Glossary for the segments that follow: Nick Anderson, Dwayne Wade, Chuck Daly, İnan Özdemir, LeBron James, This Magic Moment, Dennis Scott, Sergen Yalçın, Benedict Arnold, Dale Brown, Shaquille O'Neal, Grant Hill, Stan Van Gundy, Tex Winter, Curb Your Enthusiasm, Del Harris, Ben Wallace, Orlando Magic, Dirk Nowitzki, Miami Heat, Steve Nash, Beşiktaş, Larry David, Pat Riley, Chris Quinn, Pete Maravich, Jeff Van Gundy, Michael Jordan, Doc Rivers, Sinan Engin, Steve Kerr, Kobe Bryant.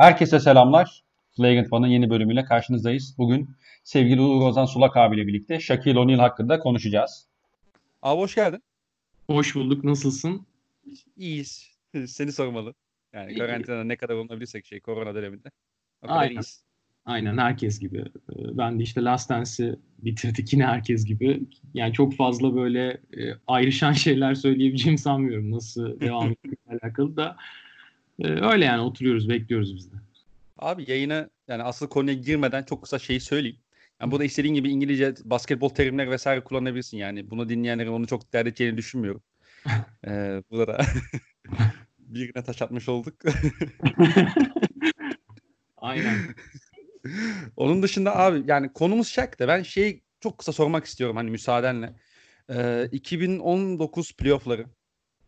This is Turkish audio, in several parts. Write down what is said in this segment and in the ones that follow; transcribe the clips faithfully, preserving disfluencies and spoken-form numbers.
Herkese selamlar. Flagrant one'ın yeni bölümüyle karşınızdayız. Bugün sevgili Uğur Ozan Sulak abiyle birlikte Shaquille O'Neal hakkında konuşacağız. Abi hoş geldin. Hoş bulduk. Nasılsın? İyiyiz. Seni sormalı. Yani karantinada ne kadar olunabilirsek şey korona döneminde. Aynen. İyiyiz. Aynen herkes gibi. Ben de işte Last Dance'i bitirdik yine herkes gibi. Yani çok fazla böyle ayrışan şeyler söyleyebileceğimi sanmıyorum. Nasıl devam etmekle alakalı da. Öyle yani oturuyoruz, bekliyoruz biz de. Abi yayına yani asıl konuya girmeden çok kısa şeyi söyleyeyim. Yani burada istediğin gibi İngilizce basketbol terimleri vesaire kullanabilirsin yani. Bunu dinleyenlerin onu çok dert edeceğini düşünmüyorum. ee, burada da birine taş atmış olduk. Aynen. Onun dışında abi yani konumuz Shaq da ben şeyi çok kısa sormak istiyorum hani müsaadenle. Ee, iki bin on dokuz playoff'ları.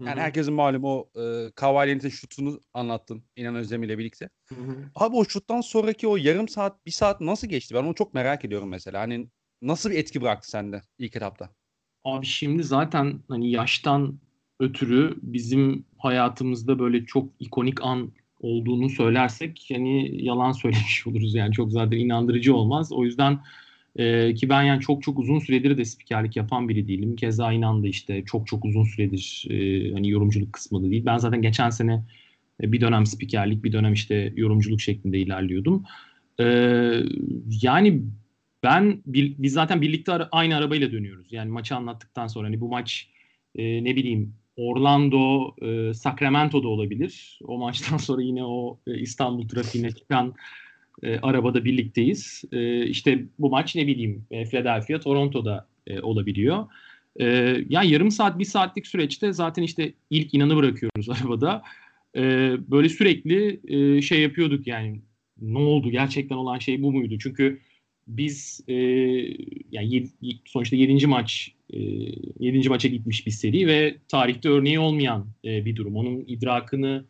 Yani herkesin malum o e, Kawhi Leonard'ın şutunu anlattın İnan Özdemir ile birlikte. Hı hı. Abi o şuttan sonraki o yarım saat, bir saat nasıl geçti? Ben onu çok merak ediyorum mesela. Hani nasıl bir etki bıraktı sende ilk etapta? Abi şimdi zaten hani yaştan ötürü bizim hayatımızda böyle çok ikonik an olduğunu söylersek yani yalan söylemiş oluruz yani çok zaten inandırıcı olmaz. O yüzden Ee, ki ben yani çok çok uzun süredir de spikerlik yapan biri değilim. Keza inan da işte çok çok uzun süredir e, hani yorumculuk kısmı da değil. Ben zaten geçen sene bir dönem spikerlik, bir dönem işte yorumculuk şeklinde ilerliyordum. Ee, yani ben bir, biz zaten birlikte ara, aynı arabayla dönüyoruz. Yani maçı anlattıktan sonra hani bu maç e, ne bileyim Orlando, e, Sacramento'da olabilir. O maçtan sonra yine o e, İstanbul trafiğine çıkan E, arabada birlikteyiz. E, işte bu maç ne bileyim e, Philadelphia, Toronto'da e, olabiliyor. E, yani yarım saat, bir saatlik süreçte zaten işte ilk inanı bırakıyoruz arabada. E, böyle sürekli e, şey yapıyorduk yani ne oldu? Gerçekten olan şey bu muydu? Çünkü biz e, yani yed, sonuçta yedinci maç e, yedinci maça gitmiş bir seri ve tarihte örneği olmayan e, bir durum. Onun idrakını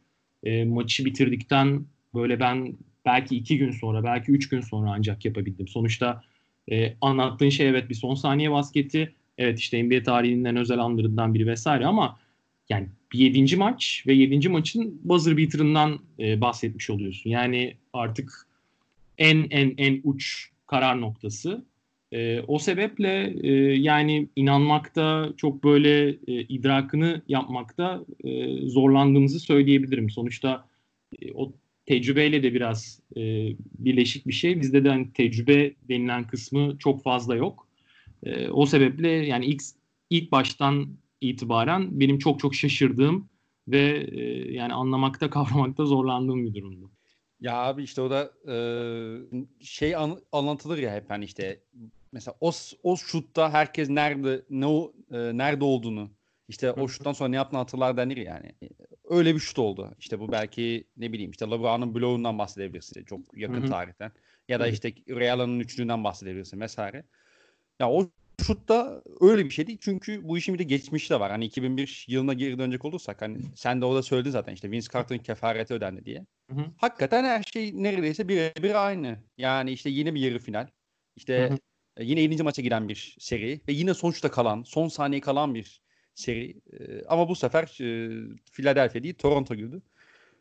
e, maçı bitirdikten böyle ben belki iki gün sonra, belki üç gün sonra ancak yapabildim. Sonuçta e, anlattığın şey evet bir son saniye basketi. Evet işte N B A tarihinin en özel anlarından biri vesaire ama yani bir yedinci maç ve yedinci maçın buzzer beater'ından e, bahsetmiş oluyorsun. Yani artık en en en uç karar noktası. E, o sebeple e, yani inanmakta çok böyle e, idrakını yapmakta e, zorlandığımızı söyleyebilirim. Sonuçta e, o tecrübeyle de biraz e, birleşik bir şey. Bizde de hani tecrübe denilen kısmı çok fazla yok. E, o sebeple yani ilk ilk baştan itibaren benim çok çok şaşırdığım ve e, yani anlamakta, kavramakta zorlandığım bir durumdu. Ya abi işte o da e, şey an, anlatılır ya hep hani işte mesela o o şutta herkes nerede ne o, e, nerede olduğunu İşte o şuttan sonra ne yaptığını hatırlar denir yani. Öyle bir şut oldu. İşte bu belki ne bileyim işte LeBron'un bloğundan bahsedebilirsin çok yakın Hı-hı. tarihten. Ya da işte Real'ın üçlüğünden bahsedebilirsin vesaire. Ya o şut da öyle bir şey değil. Çünkü bu işin bir de geçmişi de var. Hani iki bin bir yılına geri dönecek olursak hani sen de orada söyledin zaten işte Vince Carter'ın kefareti ödendi diye. Hı-hı. Hakikaten her şey neredeyse birebir aynı. Yani işte yine bir yarı final. İşte Hı-hı. yine yedinci maça giden bir seri ve yine sonuçta kalan, son saniye kalan bir seri. Ee, ama bu sefer e, Philadelphia değil Toronto güldü.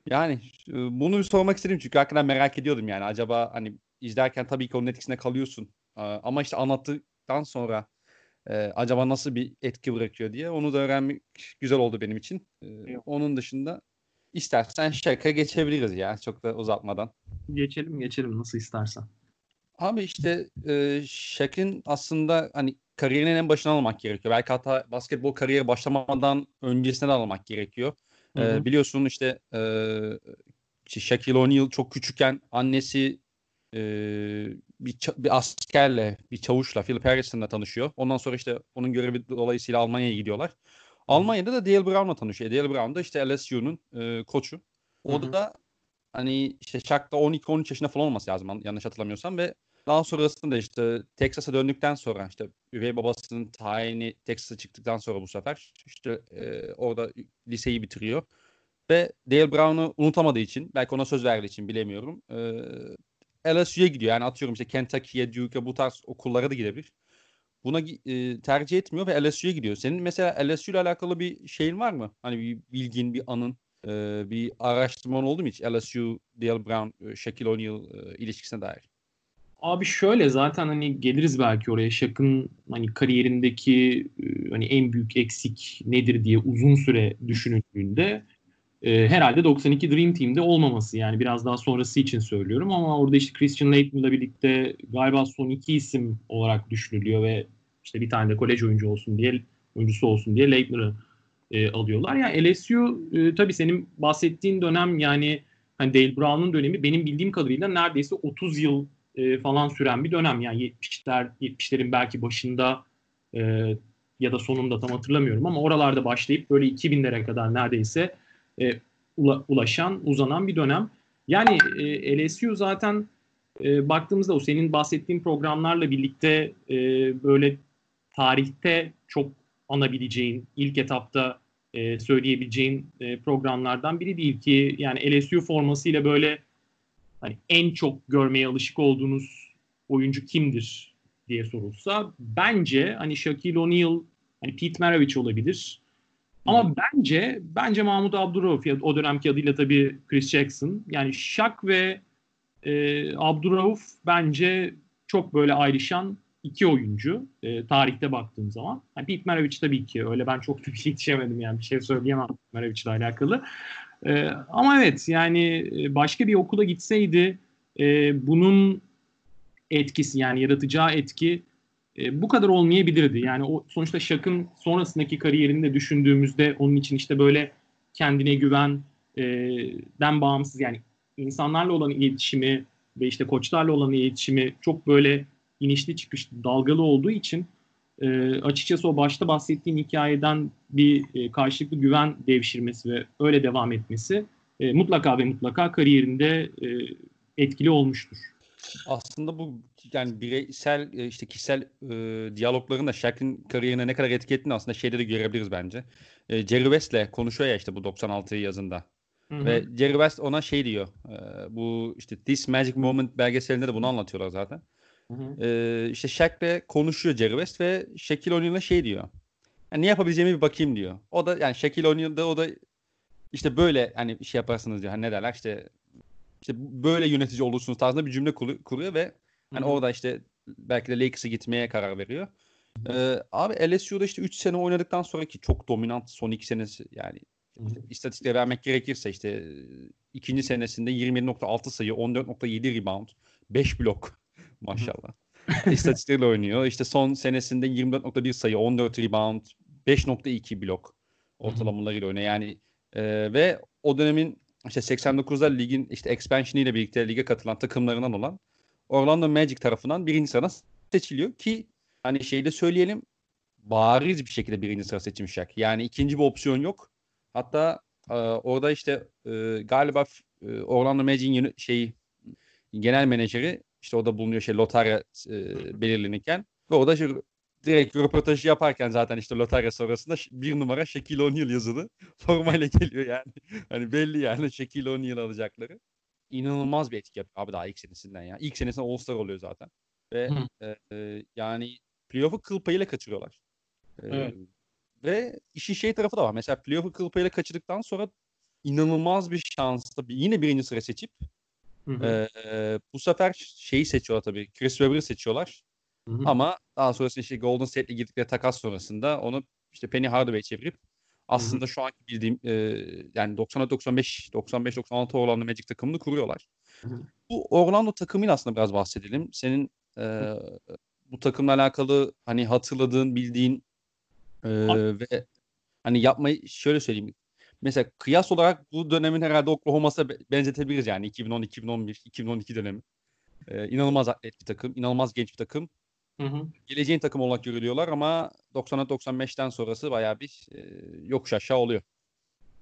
Yani e, bunu bir sormak istedim çünkü hakikaten merak ediyordum yani. Acaba hani izlerken tabii ki onun etkisinde kalıyorsun. Ee, ama işte anlattıktan sonra e, acaba nasıl bir etki bırakıyor diye. Onu da öğrenmek güzel oldu benim için. Ee, onun dışında istersen şaka geçebiliriz ya. Çok da uzatmadan. Geçelim geçelim nasıl istersen. Abi işte e, Shaq'in aslında hani kariyerinin en başına almak gerekiyor. Belki hatta basketbol kariyeri başlamadan öncesine de almak gerekiyor. Hı hı. E, biliyorsun işte e, Shaquille O'Neal çok küçükken annesi e, bir, bir askerle, bir çavuşla, Phil Harrison'la tanışıyor. Ondan sonra işte onun görevi dolayısıyla Almanya'ya gidiyorlar. Hı hı. Almanya'da da Dale Brown'la tanışıyor. Dale Brown da işte L S U'nun e, koçu. O da, da hani işte Shaq'la on iki on üç yaşında falan olması lazım yanlış hatırlamıyorsam ve daha sonrasında işte Texas'a döndükten sonra işte üvey babasının tayini Texas'a çıktıktan sonra bu sefer işte e, orada liseyi bitiriyor. Ve Dale Brown'u unutamadığı için belki ona söz verdiği için bilemiyorum. E, L S U'ya gidiyor yani atıyorum işte Kentucky'ye, Duke'a bu tarz okullara da gidebilir. Buna e, tercih etmiyor ve L S U'ya gidiyor. Senin mesela L S U ile alakalı bir şeyin var mı? Hani bir bilgin, bir anın e, bir araştırman oldu mu hiç? L S U, Dale Brown, Shaquille O'Neal e, ilişkisine dair. Abi şöyle, zaten hani geliriz belki oraya. Shaq'ın hani kariyerindeki hani en büyük eksik nedir diye uzun süre düşünüldüğünde e, herhalde doksan iki Dream Team'de olmaması, yani biraz daha sonrası için söylüyorum, ama orada işte Christian Laettner'la birlikte galiba son iki isim olarak düşünülüyor ve işte bir tane de kolej oyuncu olsun diye, oyuncusu olsun diye Laettner'ı e, alıyorlar. Ya yani L S U e, tabii senin bahsettiğin dönem, yani hani Dale Brown'un dönemi benim bildiğim kadarıyla neredeyse otuz yıl E, falan süren bir dönem. Yani yetmişler yetmişlerin belki başında e, ya da sonunda tam hatırlamıyorum ama oralarda başlayıp böyle iki binlere kadar neredeyse e, ula, ulaşan, uzanan bir dönem. Yani e, L S U zaten e, baktığımızda o senin bahsettiğin programlarla birlikte e, böyle tarihte çok anabileceğin, ilk etapta e, söyleyebileceğin e, programlardan biri değil ki. Yani L S U formasıyla böyle hani en çok görmeye alışık olduğunuz oyuncu kimdir diye sorulsa, bence hani Shaquille O'Neal, hani Pete Maravich olabilir. Ama hmm. bence bence Mahmut Abdul-Rauf, ya o dönemki adıyla tabii Chris Jackson. Yani Shaq ve e, Abdul-Rauf bence çok böyle ayrışan iki oyuncu e, tarihte baktığım zaman. Yani Pete Maravich tabii ki öyle, ben çok da bir şey yetişemedim, yani bir şey söyleyemem Maravich'le alakalı. Ee, ama evet, yani başka bir okula gitseydi e, bunun etkisi, yani yaratacağı etki e, bu kadar olmayabilirdi. Yani o sonuçta Shaq'ın sonrasındaki kariyerini de düşündüğümüzde onun için işte böyle kendine güvenden e, bağımsız, yani insanlarla olan iletişimi ve işte koçlarla olan iletişimi çok böyle inişli çıkışlı, dalgalı olduğu için E, açıkçası o başta bahsettiğim hikayeden bir e, karşılıklı güven devşirmesi ve öyle devam etmesi e, mutlaka ve mutlaka kariyerinde e, etkili olmuştur. Aslında bu, yani bireysel e, işte kişisel e, diyalogların da Shaq'ın kariyerine ne kadar etki ettiğini aslında şeyde de görebiliriz bence. E, Jerry West'le konuşuyor ya işte bu doksan altı yazında. Hı-hı. Ve Jerry West ona şey diyor. E, bu işte This Magic Moment belgeselinde de bunu anlatıyorlar zaten. Ee, işte Shaq'le konuşuyor Jerry West ve Shaquille O'Neal'a şey diyor. Yani ne yapabileceğimi bir bakayım diyor. O da yani Shaquille O'Neal'da o da işte böyle hani şey yaparsınız diyor. Hani ne derler işte işte böyle yönetici olursunuz tarzında bir cümle kuruyor ve hani orada işte belki de Lakers'a gitmeye karar veriyor. Ee, abi L S U'da işte üç sene oynadıktan sonraki çok dominant son iki senesi, yani işte istatistikleri vermek gerekirse işte ikinci senesinde yirmi yedi nokta altı sayı, on dört nokta yedi rebound, beş blok. Maşallah. İstatistiklerle oynuyor. İşte son senesinde yirmi dört nokta bir sayı, on dört rebound, beş nokta iki blok ortalamalarıyla oynuyor. Yani e, ve o dönemin işte seksen dokuzda ligin işte expansion ile birlikte lige katılan takımlarından olan Orlando Magic tarafından birinci sırada seçiliyor ki hani şeyde söyleyelim, bariz bir şekilde birinci sıra seçilmiş Shaq. Yani ikinci bir opsiyon yok. Hatta e, orada işte e, galiba e, Orlando Magic'in yeni, şeyi genel menajeri İşte o da bulunuyor şey lotarya e, belirlenirken ve o da şey, direkt röportajı yaparken zaten işte lotarya sonrasında bir numara Shaquille O'Neal yazılı formayla geliyor yani. Hani belli yani Shaquille O'Neal alacakları. İnanılmaz bir etki yapıyor abi daha ilk senesinden ya. İlk senesinde All-Star oluyor zaten. Ve e, e, yani playoff'u kıl payıyla kaçırıyorlar. E, evet. Ve işin şey tarafı da var. Mesela playoff'u kıl payıyla kaçırdıktan sonra inanılmaz bir şansla yine birinci sıra seçip Ee, bu sefer şeyi seçiyorlar tabii. Chris Webber'ı seçiyorlar. Hı hı. Ama daha sonrasında işte Golden State'le girdikleri takas sonrasında onu işte Penny Hardaway'e çevirip aslında hı hı. şu anki bildiğim e, yani doksan doksan beş doksan beş doksan altı Orlando Magic takımını kuruyorlar. Hı hı. Bu Orlando takımıyla aslında biraz bahsedelim. Senin e, bu takımla alakalı hani hatırladığın, bildiğin e, ve hani yapmayı şöyle söyleyeyim. Mesela kıyas olarak bu dönemin herhalde Oklahoma'sa benzetebiliriz yani iki bin on, iki bin on bir, iki bin on iki dönemi. Ee, inanılmaz atlet bir takım, inanılmaz genç bir takım. Hı hı. Geleceğin takım olarak görülüyorlar ama doksan doksan beşten sonrası bayağı bir e, yokuş aşağı oluyor.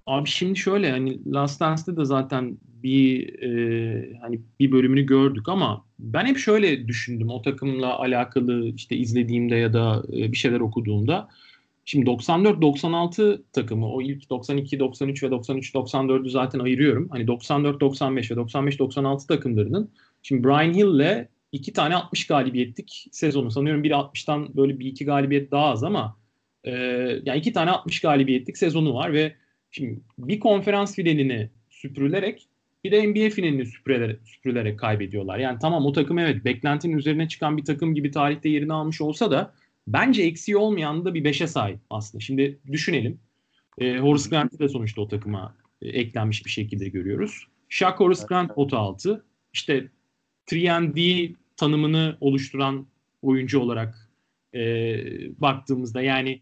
Abi şimdi şöyle, hani Last Dance'de de zaten bir e, hani bir bölümünü gördük ama ben hep şöyle düşündüm o takımla alakalı işte izlediğimde ya da bir şeyler okuduğumda. Şimdi doksan dört doksan altı takımı, o ilk doksan iki doksan üç ve doksan üç doksan dördü zaten ayırıyorum. Hani doksan dört doksan beş ve doksan beş doksan altı takımlarının şimdi Brian Hill'le iki tane altmış galibiyetlik sezonu, sanıyorum biri altmıştan böyle bir iki galibiyet daha az ama e, yani iki tane altmış galibiyetlik sezonu var ve Şimdi bir konferans finalini süpürülerek bir de N B A finalini süpürülerek, süpürülerek kaybediyorlar. Yani tamam, o takım evet beklentinin üzerine çıkan bir takım gibi tarihte yerini almış olsa da bence eksiği olmayan da bir beşe sahip aslında. Şimdi düşünelim. E, Horace Grant'i de sonuçta o takıma e, eklenmiş bir şekilde görüyoruz. Shaq, Horace Grant, Otto altı. İşte üç and D tanımını oluşturan oyuncu olarak e, baktığımızda yani,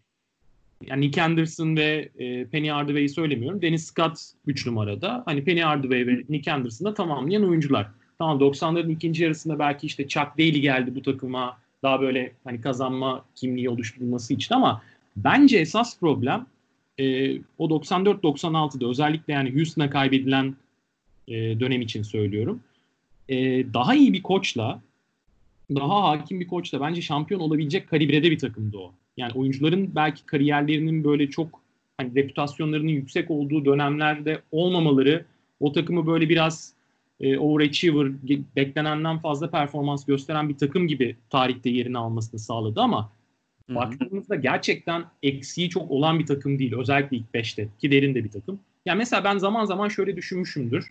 yani Nick Anderson ve e, Penny Hardaway'i söylemiyorum. Dennis Scott üç numarada. Hani Penny Hardaway ve Nick Anderson'da tamamlayan oyuncular. Tamam, doksanların ikinci yarısında belki işte Chuck Daly geldi bu takıma. Daha böyle hani kazanma kimliği oluşturulması için, ama bence esas problem e, o doksan dört doksan altıda özellikle yani Houston'a kaybedilen e, dönem için söylüyorum. E, daha iyi bir koçla, daha hakim bir koçla bence şampiyon olabilecek kalibrede bir takımdı o. Yani oyuncuların belki kariyerlerinin böyle çok hani reputasyonlarının yüksek olduğu dönemlerde olmamaları o takımı böyle biraz e, overachiever, beklenenden fazla performans gösteren bir takım gibi tarihte yerini almasını sağladı, ama Hı-hı. baktığımızda gerçekten eksiği çok olan bir takım değil. Özellikle ilk beşte ki derin de bir takım. Yani mesela ben zaman zaman şöyle düşünmüşümdür.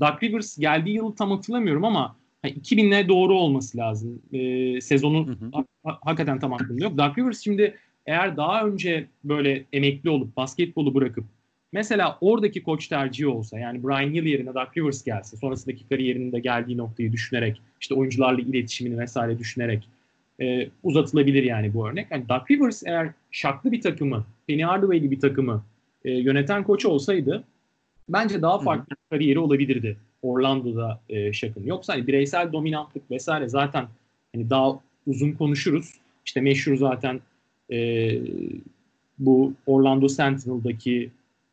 Doc Rivers geldiği yılı tam hatırlamıyorum ama hani iki binle doğru olması lazım. E, sezonu hı hı. Ha, ha, hakikaten tam aklımda yok. Doc Rivers şimdi eğer daha önce böyle emekli olup basketbolu bırakıp mesela oradaki koç tercihi olsa, yani Brian Hill yerine Doc Rivers gelse, sonrasındaki kariyerinin de geldiği noktayı düşünerek, işte oyuncularla iletişimini vesaire düşünerek e, uzatılabilir yani bu örnek. Yani Doc Rivers eğer şaklı bir takımı, Penny Hardaway'li bir takımı e, yöneten koç olsaydı bence daha farklı hı hı. bir kariyeri olabilirdi Orlando'da e, Shaq'ın. Yoksa hani bireysel dominantlık vesaire zaten hani daha uzun konuşuruz. İşte meşhur zaten e, bu Orlando Sentinel'daki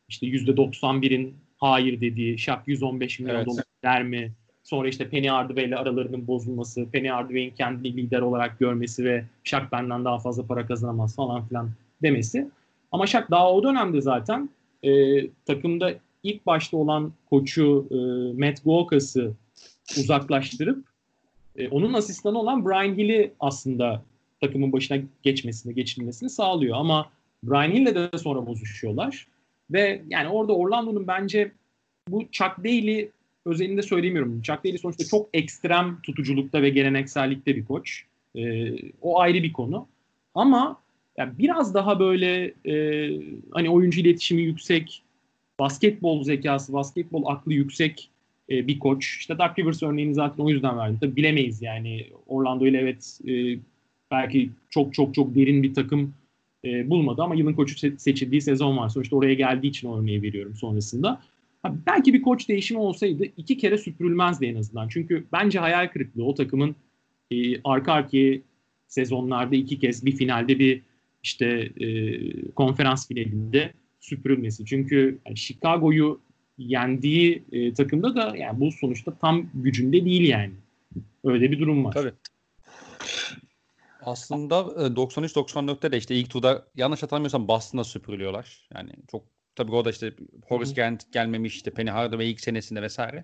işte yüzde doksan birin hayır dediği, Shaq yüz on beş milyon evet. dolar der mi? Sonra işte Penny Hardaway'le aralarının bozulması, Penny Hardaway'in kendini lider olarak görmesi ve Shaq benden daha fazla para kazanamaz falan filan demesi. Ama Shaq daha o dönemde zaten e, takımda İlk başta olan koçu e, Matt Guokas'ı uzaklaştırıp e, onun asistanı olan Brian Hill'i aslında takımın başına geçmesini, geçirilmesini sağlıyor. Ama Brian Hill'le de sonra bozuşuyorlar. Ve yani orada Orlando'nun bence bu Chuck Daly özelinde söylemiyorum. Chuck Daly sonuçta çok ekstrem tutuculukta ve geleneksellikte bir koç. E, o ayrı bir konu. Ama yani biraz daha böyle e, hani oyuncu iletişimi yüksek, basketbol zekası, basketbol aklı yüksek e, bir koç. İşte Doc Rivers örneğini zaten o yüzden verdim. Tabii bilemeyiz yani. Orlando ile evet e, belki çok çok çok derin bir takım e, bulmadı ama yılın koçu se- seçildiği sezon var. Sonuçta oraya geldiği için o örneği veriyorum sonrasında. Ha, belki bir koç değişimi olsaydı iki kere süpürülmezdi en azından. Çünkü bence hayal kırıklığı o takımın e, arka arkaya sezonlarda iki kez, bir finalde, bir işte e, konferans finalinde süpürülmesi. Çünkü yani Chicago'yu yendiği e, takımda da yani bu sonuçta tam gücünde değil yani. Öyle bir durum var. Tabii. Aslında doksan üç doksan dörtte de işte ilk turda yanlış hatırlamıyorsam Boston'da süpürülüyorlar. Yani çok tabii orada işte Horace Grant gelmemiş, işte Penny Hardaway ilk senesinde vesaire.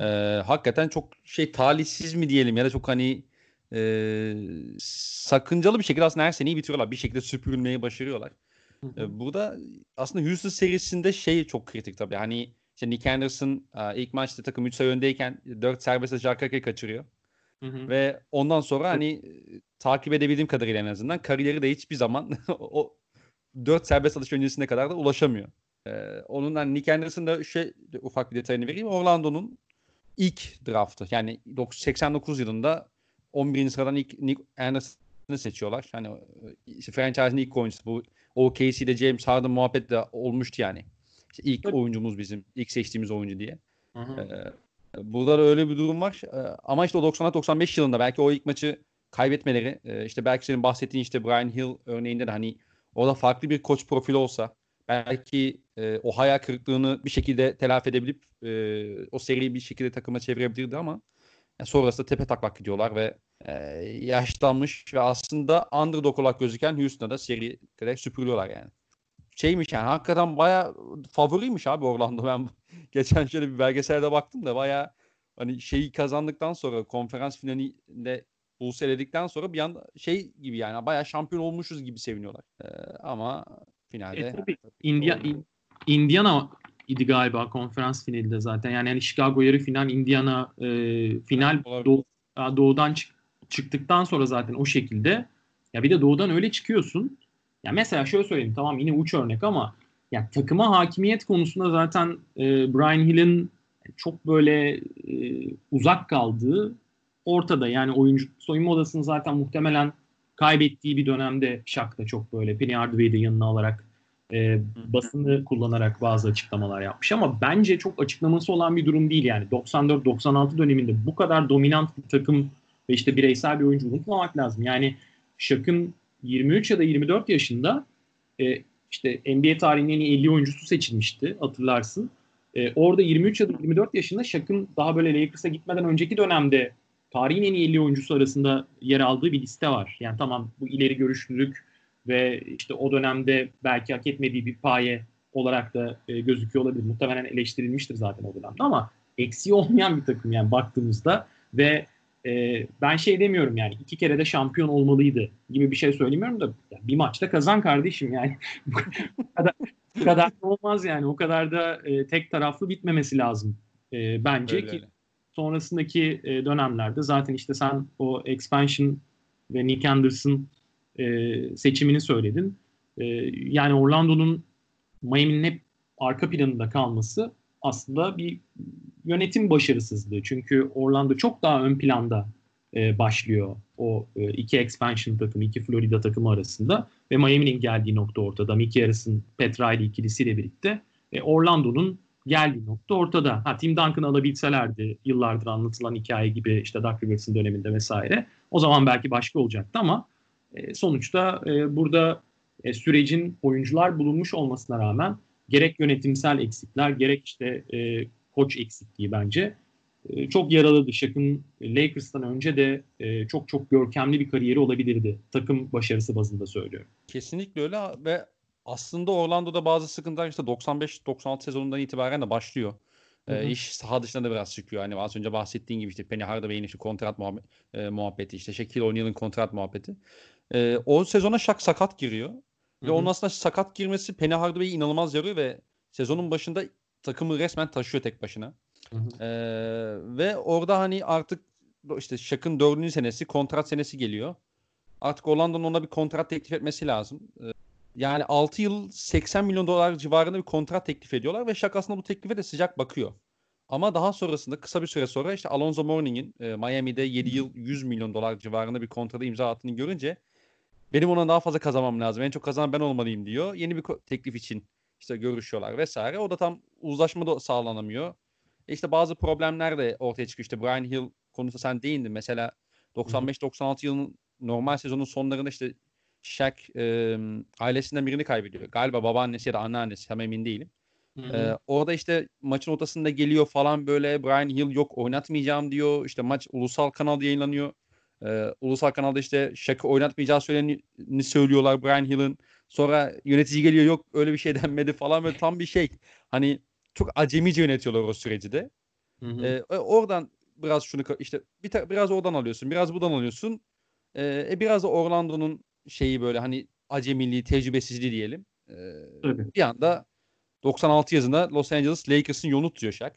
E, hakikaten çok şey talihsiz mi diyelim ya da çok hani e, sakıncalı bir şekilde aslında her seneyi bitiriyorlar. Bir şekilde süpürülmeyi başarıyorlar. Burada aslında Houston serisinde şey çok kritik tabii. Hani işte Nick Anderson ilk maçta takım üç sayı öndeyken dört serbest atış arka arkaya kaçırıyor. Hı hı. Ve ondan sonra hani takip edebildiğim kadarıyla en azından kariyeri de hiçbir zaman o dört serbest atış öncesine kadar da ulaşamıyor. Ee, onun hani Nick Anderson'da şey, ufak bir detayını vereyim. Orlando'nun ilk draftı. Yani seksen dokuz yılında on birinci sıradan ilk Nick Anderson'ı seçiyorlar. Hani işte franchise'nin ilk oyuncusu bu. O K C'de James Harden muhabbet de olmuştu yani. İşte ilk evet. oyuncumuz bizim, ilk seçtiğimiz oyuncu diye. Ee, burada da öyle bir durum var. Ee, ama işte o doksan doksan beş yılında belki o ilk maçı kaybetmeleri, e, işte belki senin bahsettiğin işte Brian Hill örneğinde de hani orada farklı bir koç profili olsa belki e, o hayal kırıklığını bir şekilde telafi edebilip e, o seriyi bir şekilde takıma çevirebilirdi ama yani sonrasında tepe taklak gidiyorlar ve Ee, yaşlanmış ve aslında underdog olarak gözüken Houston'a da seri direkt süpürüyorlar yani. Şeymiş yani hakikaten bayağı favoriymiş abi Orlando. Ben geçen şöyle bir belgeselde baktım da bayağı hani şeyi kazandıktan sonra konferans finalinde Bulls'u eledikten sonra bir anda şey gibi yani bayağı şampiyon olmuşuz gibi seviniyorlar. Ee, ama finalde e, tabii. Indiana, Indiana idi galiba konferans finalinde zaten. Yani, yani Chicago yarı final, Indiana e, final Doğu, doğudan çık, çıktıktan sonra zaten o şekilde. Ya bir de doğudan öyle çıkıyorsun. Ya mesela şöyle söyleyeyim, tamam yine uç örnek ama ya takıma hakimiyet konusunda zaten e, Brian Hill'in çok böyle e, uzak kaldığı ortada. Yani oyuncu soyunma odasını zaten muhtemelen kaybettiği bir dönemde Shaq da çok böyle Penny Hardaway'i de yanına alarak e, basını kullanarak bazı açıklamalar yapmış ama bence çok açıklaması olan bir durum değil. Yani doksan dört doksan altı döneminde bu kadar dominant bir takım ve işte bireysel bir oyuncu unutmamak lazım. Yani Shaq'ın yirmi üç ya da yirmi dört yaşında e, işte N B A tarihinin en iyi elli oyuncusu seçilmişti, hatırlarsın. E, orada yirmi üç ya da yirmi dört yaşında Shaq'ın daha böyle Lakers'a gitmeden önceki dönemde tarihin en iyi elli oyuncusu arasında yer aldığı bir liste var. Yani tamam bu ileri görüşlülük ve işte o dönemde belki hak etmediği bir paye olarak da e, gözüküyor olabilir. Muhtemelen eleştirilmiştir zaten o dönemde ama eksiği olmayan bir takım yani baktığımızda ve e, ben şey demiyorum yani iki kere de şampiyon olmalıydı gibi bir şey söylemiyorum da yani bir maçta kazan kardeşim yani bu kadar, bu kadar da olmaz yani o kadar da e, tek taraflı bitmemesi lazım e, bence öyle ki. Öyle. Sonrasındaki dönemlerde zaten işte sen o expansion ve Nick Anderson seçimini söyledin. Yani Orlando'nun Miami'nin hep arka planında kalması aslında bir yönetim başarısızlığı. Çünkü Orlando çok daha ön planda başlıyor o iki expansion takımı, iki Florida takımı arasında. Ve Miami'nin geldiği nokta ortada. Nick Anderson, Pat Riley ikilisiyle birlikte Orlando'nun geldiği nokta ortada. Ha, Tim Duncan'ı alabilselerdi yıllardır anlatılan hikaye gibi işte Doc Rivers'ın döneminde vesaire. O zaman belki başka olacaktı ama e, sonuçta e, burada e, sürecin oyuncular bulunmuş olmasına rağmen gerek yönetimsel eksikler gerek işte e, koç eksikliği bence e, çok yaraladı. Shaq'ın Lakers'tan önce de e, çok çok görkemli bir kariyeri olabilirdi. Takım başarısı bazında söylüyorum. Kesinlikle öyle ve aslında Orlando'da bazı sıkıntılar işte doksan beş doksan altı sezonundan itibaren de başlıyor. Ee, iş saha dışında da biraz çıkıyor. Hani az önce bahsettiğin gibi işte Penny Hardaway'in işte kontrat muhabbet, e, muhabbeti, işte Shaquille O'Neal'ın kontrat muhabbeti. E, o sezona Shaq sakat giriyor. Ve hı hı. Onun aslında sakat girmesi Penny Hardaway'i inanılmaz yarıyor ve sezonun başında takımı resmen taşıyor tek başına. Hı hı. E, ve orada hani artık işte Shaq'ın dördüncü senesi, kontrat senesi geliyor. Artık Orlando'nun ona bir kontrat teklif etmesi lazım. E, Yani altı yıl seksen milyon dolar civarında bir kontrat teklif ediyorlar ve Shaq aslında bu teklife de sıcak bakıyor. Ama daha sonrasında kısa bir süre sonra işte Alonzo Mourning'in e, Miami'de yedi yıl yüz milyon dolar civarında bir kontrata imza attığını görünce benim ona daha fazla kazanmam lazım. En çok kazanan ben olmalıyım diyor. Yeni bir ko- teklif için işte görüşüyorlar vesaire. O da tam uzlaşma da sağlanamıyor. E işte bazı problemler de ortaya çıkıyor. İşte Brian Hill konusu sen değindin. Mesela doksan beş doksan altı yılının normal sezonun sonlarında işte Shaq e, ailesinden birini kaybediyor. Galiba babaannesi ya da anneannesi, tam emin değilim. E, orada işte maçın ortasında geliyor falan böyle Brian Hill yok oynatmayacağım diyor. İşte maç ulusal kanalda yayınlanıyor. E, ulusal kanalda işte Shaq'ı oynatmayacağı söyleneni söylüyorlar Brian Hill'ın. Sonra yönetici geliyor yok öyle bir şey denmedi falan böyle tam bir şey. Hani çok acemice yönetiyorlar o süreci de. E, oradan biraz şunu işte bir ta- biraz oradan alıyorsun, biraz buradan alıyorsun. E, biraz da Orlando'nun şeyi böyle hani acemiliği, tecrübesizliği diyelim. Ee, evet. Bir anda doksan altı yazında Los Angeles Lakers'ın yolunu tutuyor Shaq.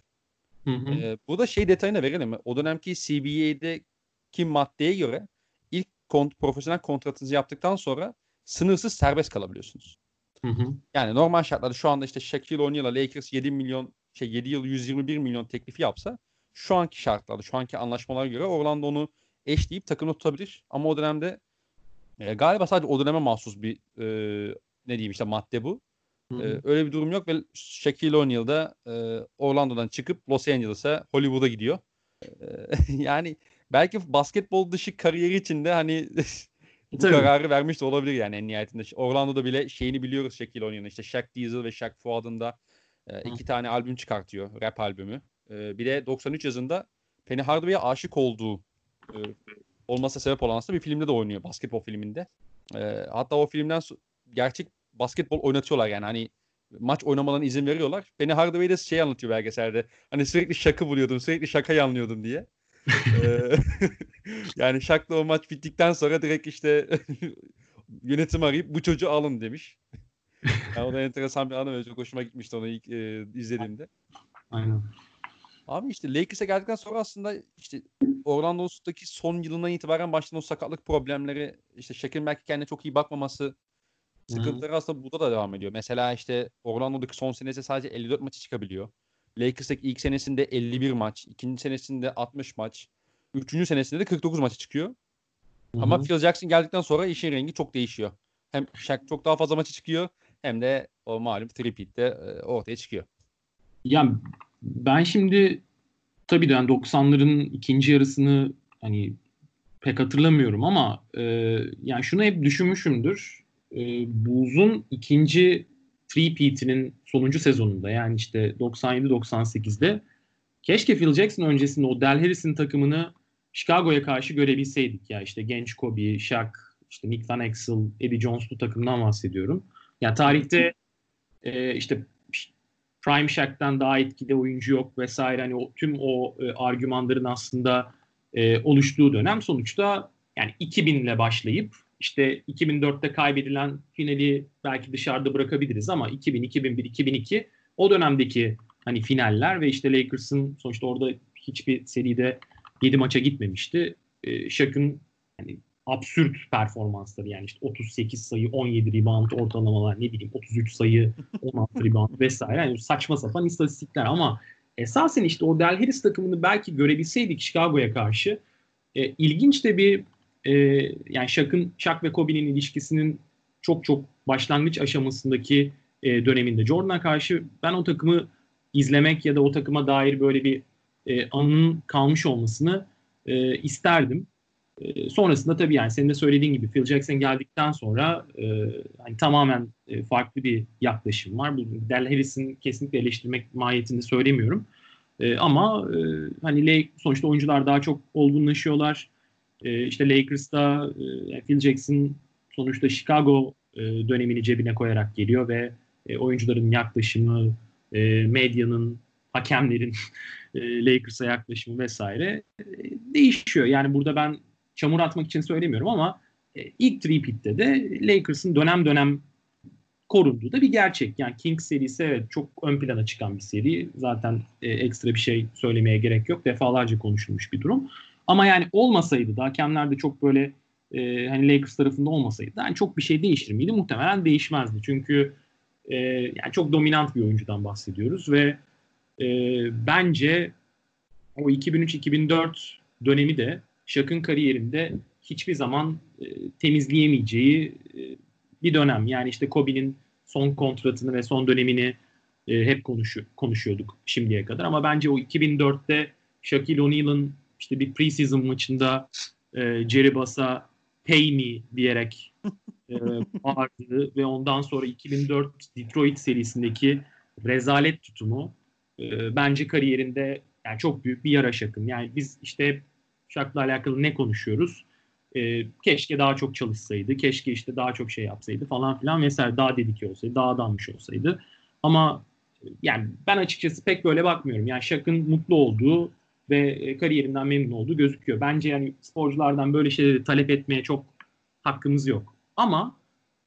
Hı hı. Ee, burada şey detayına verelim mi? O dönemki C B A'deki maddeye göre ilk kont- profesyonel kontratınızı yaptıktan sonra sınırsız serbest kalabiliyorsunuz. Hı hı. Yani normal şartlarda şu anda işte Shaquille O'Neal'a Lakers yedi milyon şey yedi yıl yüz yirmi bir milyon teklifi yapsa şu anki şartlarda, şu anki anlaşmalara göre Orlando onu eşleyip takımda tutabilir. Ama o dönemde E, galiba sadece o döneme mahsus bir e, ne diyeyim işte madde bu. E, öyle bir durum yok ve Shaquille O'Neal da e, Orlando'dan çıkıp Los Angeles'a, Hollywood'a gidiyor. E, yani belki basketbol dışı kariyeri içinde hani bu Tabii. kararı vermiş de olabilir yani en nihayetinde. Orlando'da bile şeyini biliyoruz Shaquille O'Neal'ın. İşte Shaq Diesel ve Shaq Fuad'ın da e, iki tane albüm çıkartıyor. Rap albümü. E, bir de doksan üç yazında Penny Hardaway'e aşık olduğu e, olmasa sebep olan aslında bir filmde de oynuyor. Basketbol filminde. Ee, hatta o filmden so- gerçek basketbol oynatıyorlar yani. Hani maç oynamalarına izin veriyorlar. Penny Hardaway de şey anlatıyor belgeselde. Hani sürekli Shaq'ı buluyordum. Sürekli Shaq'a anlıyordum diye. ee, yani Shaq'la o maç bittikten sonra direkt işte yönetim arayıp bu çocuğu alın demiş. Yani o da enteresan bir anı ve çok hoşuma gitmişti onu ilk e, izlediğimde. Aynen. Abi işte Lakers'e geldikten sonra aslında işte Orlando'daki son yılından itibaren başlayan o sakatlık problemleri, işte Shaquille belki kendine çok iyi bakmaması sıkıntıları aslında burada da devam ediyor. Mesela işte Orlando'daki son senesi sadece elli dört maçı çıkabiliyor. Lakers'taki ilk senesinde elli bir maç, ikinci senesinde altmış maç, üçüncü senesinde de kırk dokuz maça çıkıyor. Hı-hı. Ama Phil Jackson geldikten sonra işin rengi çok değişiyor. Hem Shaq çok daha fazla maça çıkıyor hem de o malum three-peat'te ortaya çıkıyor. Yani ben şimdi tabii de yani doksanların ikinci yarısını hani pek hatırlamıyorum ama e, yani şunu hep düşünmüşümdür. E, Bulls'un ikinci three-peat'inin sonuncu sezonunda yani işte doksan yedi doksan sekizde keşke Phil Jackson öncesinde o Del Harris'in takımını Chicago'ya karşı görebilseydik ya işte genç Kobe, Shaq, işte Nick Van Exel, Eddie Jones'lu takımdan bahsediyorum. Ya yani tarihte e, işte Prime Shaq'tan daha etkili oyuncu yok vesaire hani o, tüm o e, argümanların aslında e, oluştuğu dönem sonuçta yani iki binle başlayıp işte iki bin dörtte kaybedilen finali belki dışarıda bırakabiliriz ama iki bin, iki bin bir, iki bin iki o dönemdeki hani finaller ve işte Lakers'ın sonuçta orada hiçbir seride yedi maça gitmemişti. E, Shaq'ın hani absürt performansları yani işte otuz sekiz sayı, on yedi rebound ortalamalar ne bileyim otuz üç sayı, on altı rebound vesaire yani saçma sapan istatistikler ama esasen işte o Del Harris takımını belki görebilseydik Chicago'ya karşı e, ilginç de bir e, yani Shaq'ın, Shaq ve Kobe'nin ilişkisinin çok çok başlangıç aşamasındaki e, döneminde Jordan'a karşı ben o takımı izlemek ya da o takıma dair böyle bir e, anının kalmış olmasını e, isterdim. Sonrasında tabii yani senin de söylediğin gibi Phil Jackson geldikten sonra e, hani tamamen e, farklı bir yaklaşım var. Del Harris'in kesinlikle eleştirmek mahiyetinde söylemiyorum. E, ama e, hani Lake, sonuçta oyuncular daha çok olgunlaşıyorlar. E, işte Lakers'ta e, Phil Jackson sonuçta Chicago e, dönemini cebine koyarak geliyor ve e, oyuncuların yaklaşımı, e, medyanın, hakemlerin e, Lakers'a yaklaşımı vesaire e, değişiyor. Yani burada ben çamur atmak için söylemiyorum ama e, ilk three-peat'te de Lakers'ın dönem dönem korunduğu da bir gerçek. Yani Kings serisi evet çok ön plana çıkan bir seri. Zaten e, ekstra bir şey söylemeye gerek yok. Defalarca konuşulmuş bir durum. Ama yani olmasaydı da hakemler de çok böyle e, hani Lakers tarafında olmasaydı yani çok bir şey değişir miydi? Muhtemelen değişmezdi. Çünkü e, yani çok dominant bir oyuncudan bahsediyoruz ve e, bence o iki bin üç iki bin dört dönemi de Shaq'ın kariyerinde hiçbir zaman e, temizleyemeyeceği e, bir dönem. Yani işte Kobe'nin son kontratını ve son dönemini e, hep konuşu, konuşuyorduk şimdiye kadar. Ama bence o iki bin dörtte Shaquille O'Neal'ın işte bir preseason maçında e, Jerry Bass'a pay me diyerek e, bağırdı ve ondan sonra iki bin dört Detroit serisindeki rezalet tutumu e, bence kariyerinde yani çok büyük bir yara Shaq'ın. Yani biz işte Shaq'la alakalı ne konuşuyoruz? Ee, keşke daha çok çalışsaydı, keşke işte daha çok şey yapsaydı falan filan vesaire. Daha dedike olsaydı, daha adanmış olsaydı. Ama yani ben açıkçası pek böyle bakmıyorum. Yani Shaq'ın mutlu olduğu ve kariyerinden memnun olduğu gözüküyor. Bence yani sporculardan böyle şeyleri talep etmeye çok hakkımız yok. Ama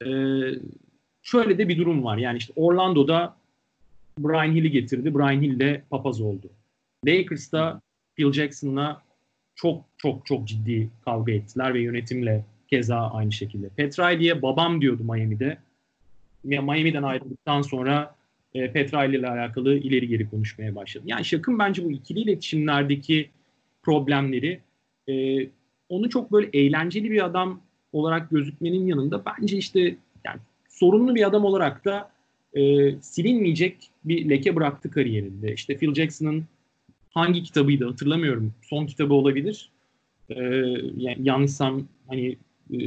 e, şöyle de bir durum var. Yani işte Orlando'da Brian Hill'i getirdi. Brian Hill de papaz oldu. Lakers'ta Phil Jackson'la çok çok çok ciddi kavga ettiler ve yönetimle keza aynı şekilde. Pat Riley'e babam diyordu Miami'de. Yani Miami'den ayrıldıktan sonra e, Pat Riley ile alakalı ileri geri konuşmaya başladı. Yani Shaq'ın bence bu ikili iletişimlerdeki problemleri e, onu çok böyle eğlenceli bir adam olarak gözükmenin yanında bence işte yani sorunlu bir adam olarak da e, silinmeyecek bir leke bıraktı kariyerinde. İşte Phil Jackson'ın hangi kitabıydı hatırlamıyorum. Son kitabı olabilir. Ee, yani yanlışsam hani e,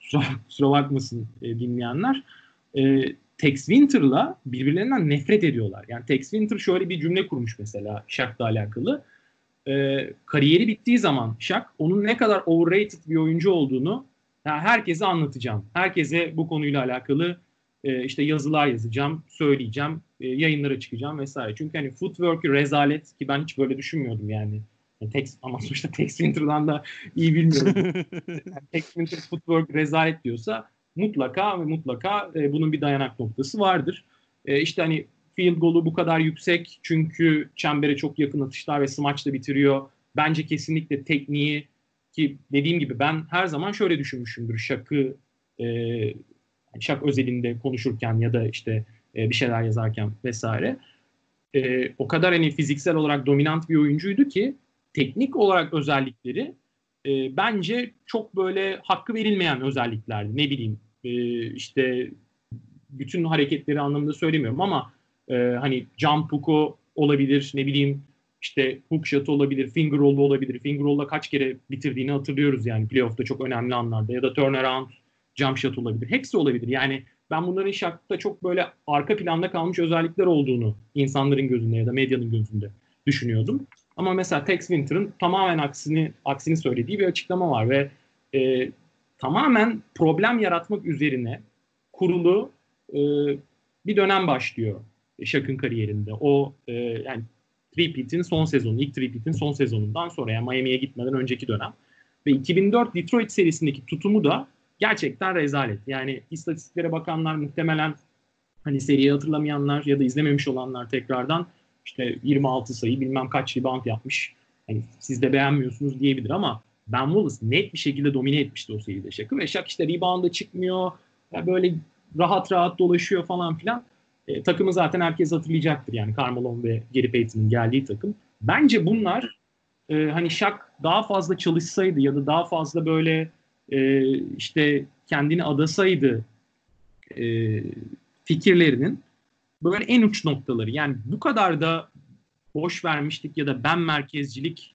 kusura, kusura bakmasın e, dinleyenler. E, Tex Winter'la birbirlerinden nefret ediyorlar. Yani Tex Winter şöyle bir cümle kurmuş mesela Shaq'la alakalı. E, kariyeri bittiği zaman Shaq onun ne kadar overrated bir oyuncu olduğunu yani herkese anlatacağım. Herkese bu konuyla alakalı e, işte yazılar yazacağım, söyleyeceğim. Yayınlara çıkacağım vesaire. Çünkü hani footwork'ü rezalet ki ben hiç böyle düşünmüyordum yani. yani text, ama sonuçta Tex Winter'dan da iyi bilmiyorum. Yani Tex Winter footwork rezalet diyorsa mutlaka ve mutlaka e, bunun bir dayanak noktası vardır. E, işte hani field goal'u bu kadar yüksek çünkü çembere çok yakın atışlar ve smaçla bitiriyor. Bence kesinlikle tekniği, ki dediğim gibi ben her zaman şöyle düşünmüşümdür Şak'ı, e, Şak özelinde konuşurken ya da işte e, bir şeyler yazarken vesaire. E, o kadar hani fiziksel olarak dominant bir oyuncuydu ki teknik olarak özellikleri e, bence çok böyle hakkı verilmeyen özelliklerdi. Ne bileyim e, işte bütün hareketleri anlamında söylemiyorum ama e, hani jump hook olabilir, ne bileyim İşte hook shot olabilir, finger roll'u olabilir. Finger roll'la kaç kere bitirdiğini hatırlıyoruz yani playoff'ta çok önemli anlarda. Ya da turnaround, jump shot olabilir. Hepsi olabilir. Yani ben bunların Shaq'ta çok böyle arka planda kalmış özellikler olduğunu insanların gözünde ya da medyanın gözünde düşünüyordum. Ama mesela Tex Winter'ın tamamen aksini aksini söylediği bir açıklama var ve e, tamamen problem yaratmak üzerine kurulu e, bir dönem başlıyor Shaq'ın kariyerinde. O e, yani Tripeat'in son sezonu, ilk Tripeat'in son sezonundan sonra, yani Miami'ye gitmeden önceki dönem. Ve iki bin dört Detroit serisindeki tutumu da gerçekten rezalet. Yani istatistiklere bakanlar muhtemelen hani seriyi hatırlamayanlar ya da izlememiş olanlar tekrardan işte yirmi altı sayı bilmem kaç rebound yapmış. Hani siz de beğenmiyorsunuz diyebilir ama Ben Wallace net bir şekilde domine etmişti o seride Shaq'ı. Ve Shaq işte rebound'a çıkmıyor, ya böyle rahat rahat dolaşıyor falan filan. E, takımı zaten herkes hatırlayacaktır yani Carmelo'nun ve Gary Payton'ın geldiği takım. Bence bunlar e, hani Shaq daha fazla çalışsaydı ya da daha fazla böyle e, işte kendini adasaydı e, fikirlerinin böyle en uç noktaları. Yani bu kadar da boş vermiştik ya da ben merkezcilik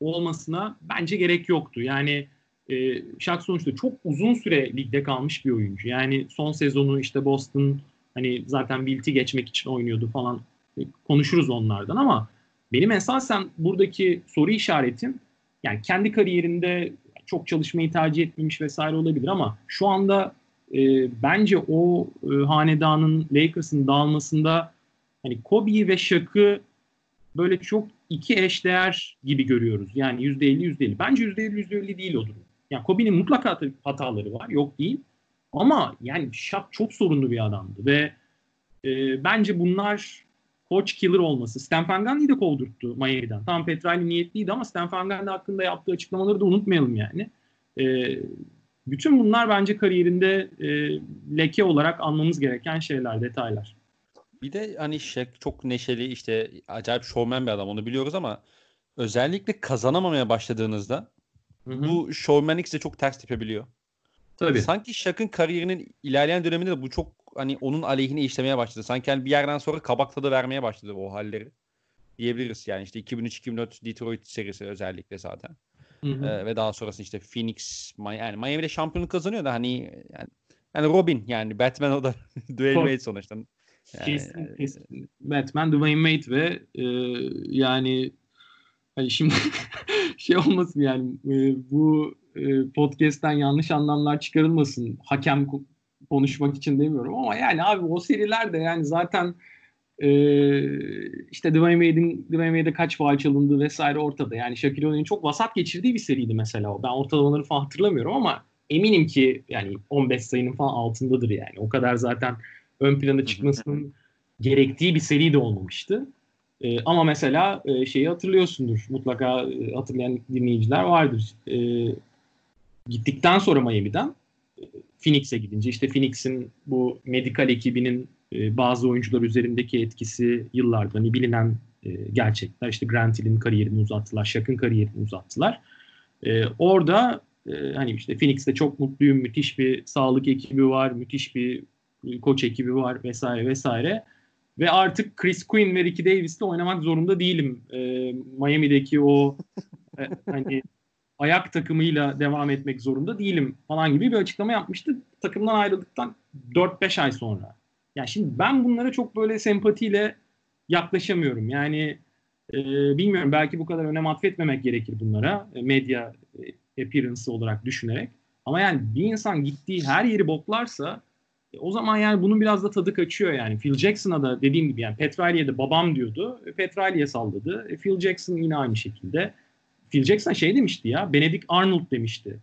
olmasına bence gerek yoktu. Yani e, Shaq sonuçta çok uzun süre ligde kalmış bir oyuncu. Yani son sezonu işte Boston, hani zaten Wilt'i geçmek için oynuyordu falan, konuşuruz onlardan ama benim esasen buradaki soru işaretim yani kendi kariyerinde çok çalışmayı tercih etmemiş vesaire olabilir ama şu anda e, bence o e, hanedanın, Lakers'ın dağılmasında hani Kobe'yi ve Shaq'ı böyle çok iki eşdeğer gibi görüyoruz. Yani yüzde elli yüzde elli. Bence yüzde elli yüzde elli değil o durum. Yani Kobe'nin mutlaka hataları var, yok değil. Ama yani Shaq çok sorunlu bir adamdı ve e, bence bunlar coach killer olması. Stan Van Gundy'yi de kovdurttu Miami'den. Tam Pat Riley niyetliydi ama Stan Van Gundy hakkında yaptığı açıklamaları da unutmayalım yani. E, bütün bunlar bence kariyerinde e, leke olarak almamız gereken şeyler, detaylar. Bir de hani Shaq çok neşeli, işte acayip şovmen bir adam, onu biliyoruz ama özellikle kazanamamaya başladığınızda, hı hı, bu şovmenlik size çok ters tepebiliyor. Tabii. Sanki Shaq'ın kariyerinin ilerleyen döneminde de bu çok hani onun aleyhine işlemeye başladı. Sanki hani bir yerden sonra kabak tadı vermeye başladı o halleri diyebiliriz. Yani işte iki bin üç iki bin dört Detroit serisi özellikle zaten. Hı hı. Ee, ve daha sonrası işte Phoenix, yani Miami'de şampiyonluk kazanıyor da hani yani, yani Robin, yani Batman, o da Dwayne Wade sonuçta. Yani, kesin, kesin. Batman, Dwayne Wade ve e, yani hani şimdi şey olmasın yani e, bu podcast'ten yanlış anlamlar çıkarılmasın. Hakem konuşmak için demiyorum ama yani abi o serilerde yani zaten e, işte Dwayne Wade'in Dwayne Wade'e kaç faul çalındı vesaire ortada. Yani Shaquille O'Neal'in çok vasat geçirdiği bir seriydi mesela o. Ben ortalamaları falan hatırlamıyorum ama eminim ki yani on beş sayının falan altındadır yani. O kadar zaten ön plana çıkmasının gerektiği bir seri de olmamıştı. Ee, ama mesela e, şeyi hatırlıyorsundur. Mutlaka e, hatırlayan dinleyiciler vardır. E, gittikten sonra Miami'den e, Phoenix'e gidince işte Phoenix'in bu medikal ekibinin e, bazı oyuncular üzerindeki etkisi yıllardır. Hani bilinen e, gerçekler. İşte Grant Hill'in kariyerini uzattılar. Shaq'ın kariyerini uzattılar. E, orada e, hani işte Phoenix'te çok mutluyum. Müthiş bir sağlık ekibi var. Müthiş bir e, koç ekibi var vesaire vesaire. Ve artık Chris Quinn ve Ricky Davis'le oynamak zorunda değilim. Ee, Miami'deki o e, hani ayak takımıyla devam etmek zorunda değilim falan gibi bir açıklama yapmıştı. Takımdan ayrıldıktan dört beş ay sonra. Yani şimdi ben bunlara çok böyle sempatiyle yaklaşamıyorum. Yani e, bilmiyorum, belki bu kadar önem atfetmemek gerekir bunlara. E, medya e, appearance olarak düşünerek. Ama yani bir insan gittiği her yeri boklarsa o zaman yani bunun biraz da tadı kaçıyor yani. Phil Jackson'a da dediğim gibi yani Pat Riley'e de babam diyordu. Pat Riley'e salladı. E Phil Jackson yine aynı şekilde. Phil Jackson şey demişti ya. Benedict Arnold demişti.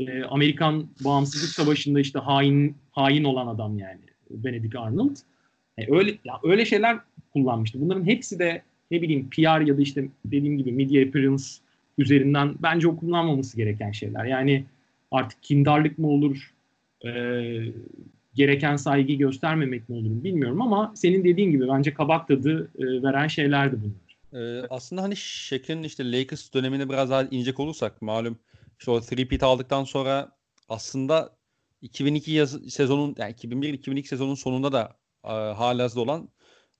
e, Amerikan Bağımsızlık Savaşı'nda işte hain hain olan adam yani Benedict Arnold. Yani öyle ya öyle şeyler kullanmıştı. Bunların hepsi de ne bileyim P R ya da işte dediğim gibi media appearance üzerinden bence o kullanmaması gereken şeyler. Yani artık kindarlık mı olur, e, gereken saygı göstermemek mi olur bilmiyorum ama senin dediğin gibi bence kabak tadı e, veren şeylerdi bunlar. Ee, aslında hani Shaq'ın işte Lakers dönemini biraz daha inecek olursak malum işte o three-peat aldıktan sonra aslında iki bin iki yaz- sezonun yani iki bin bir iki bin iki sezonun sonunda da e, halihazırda olan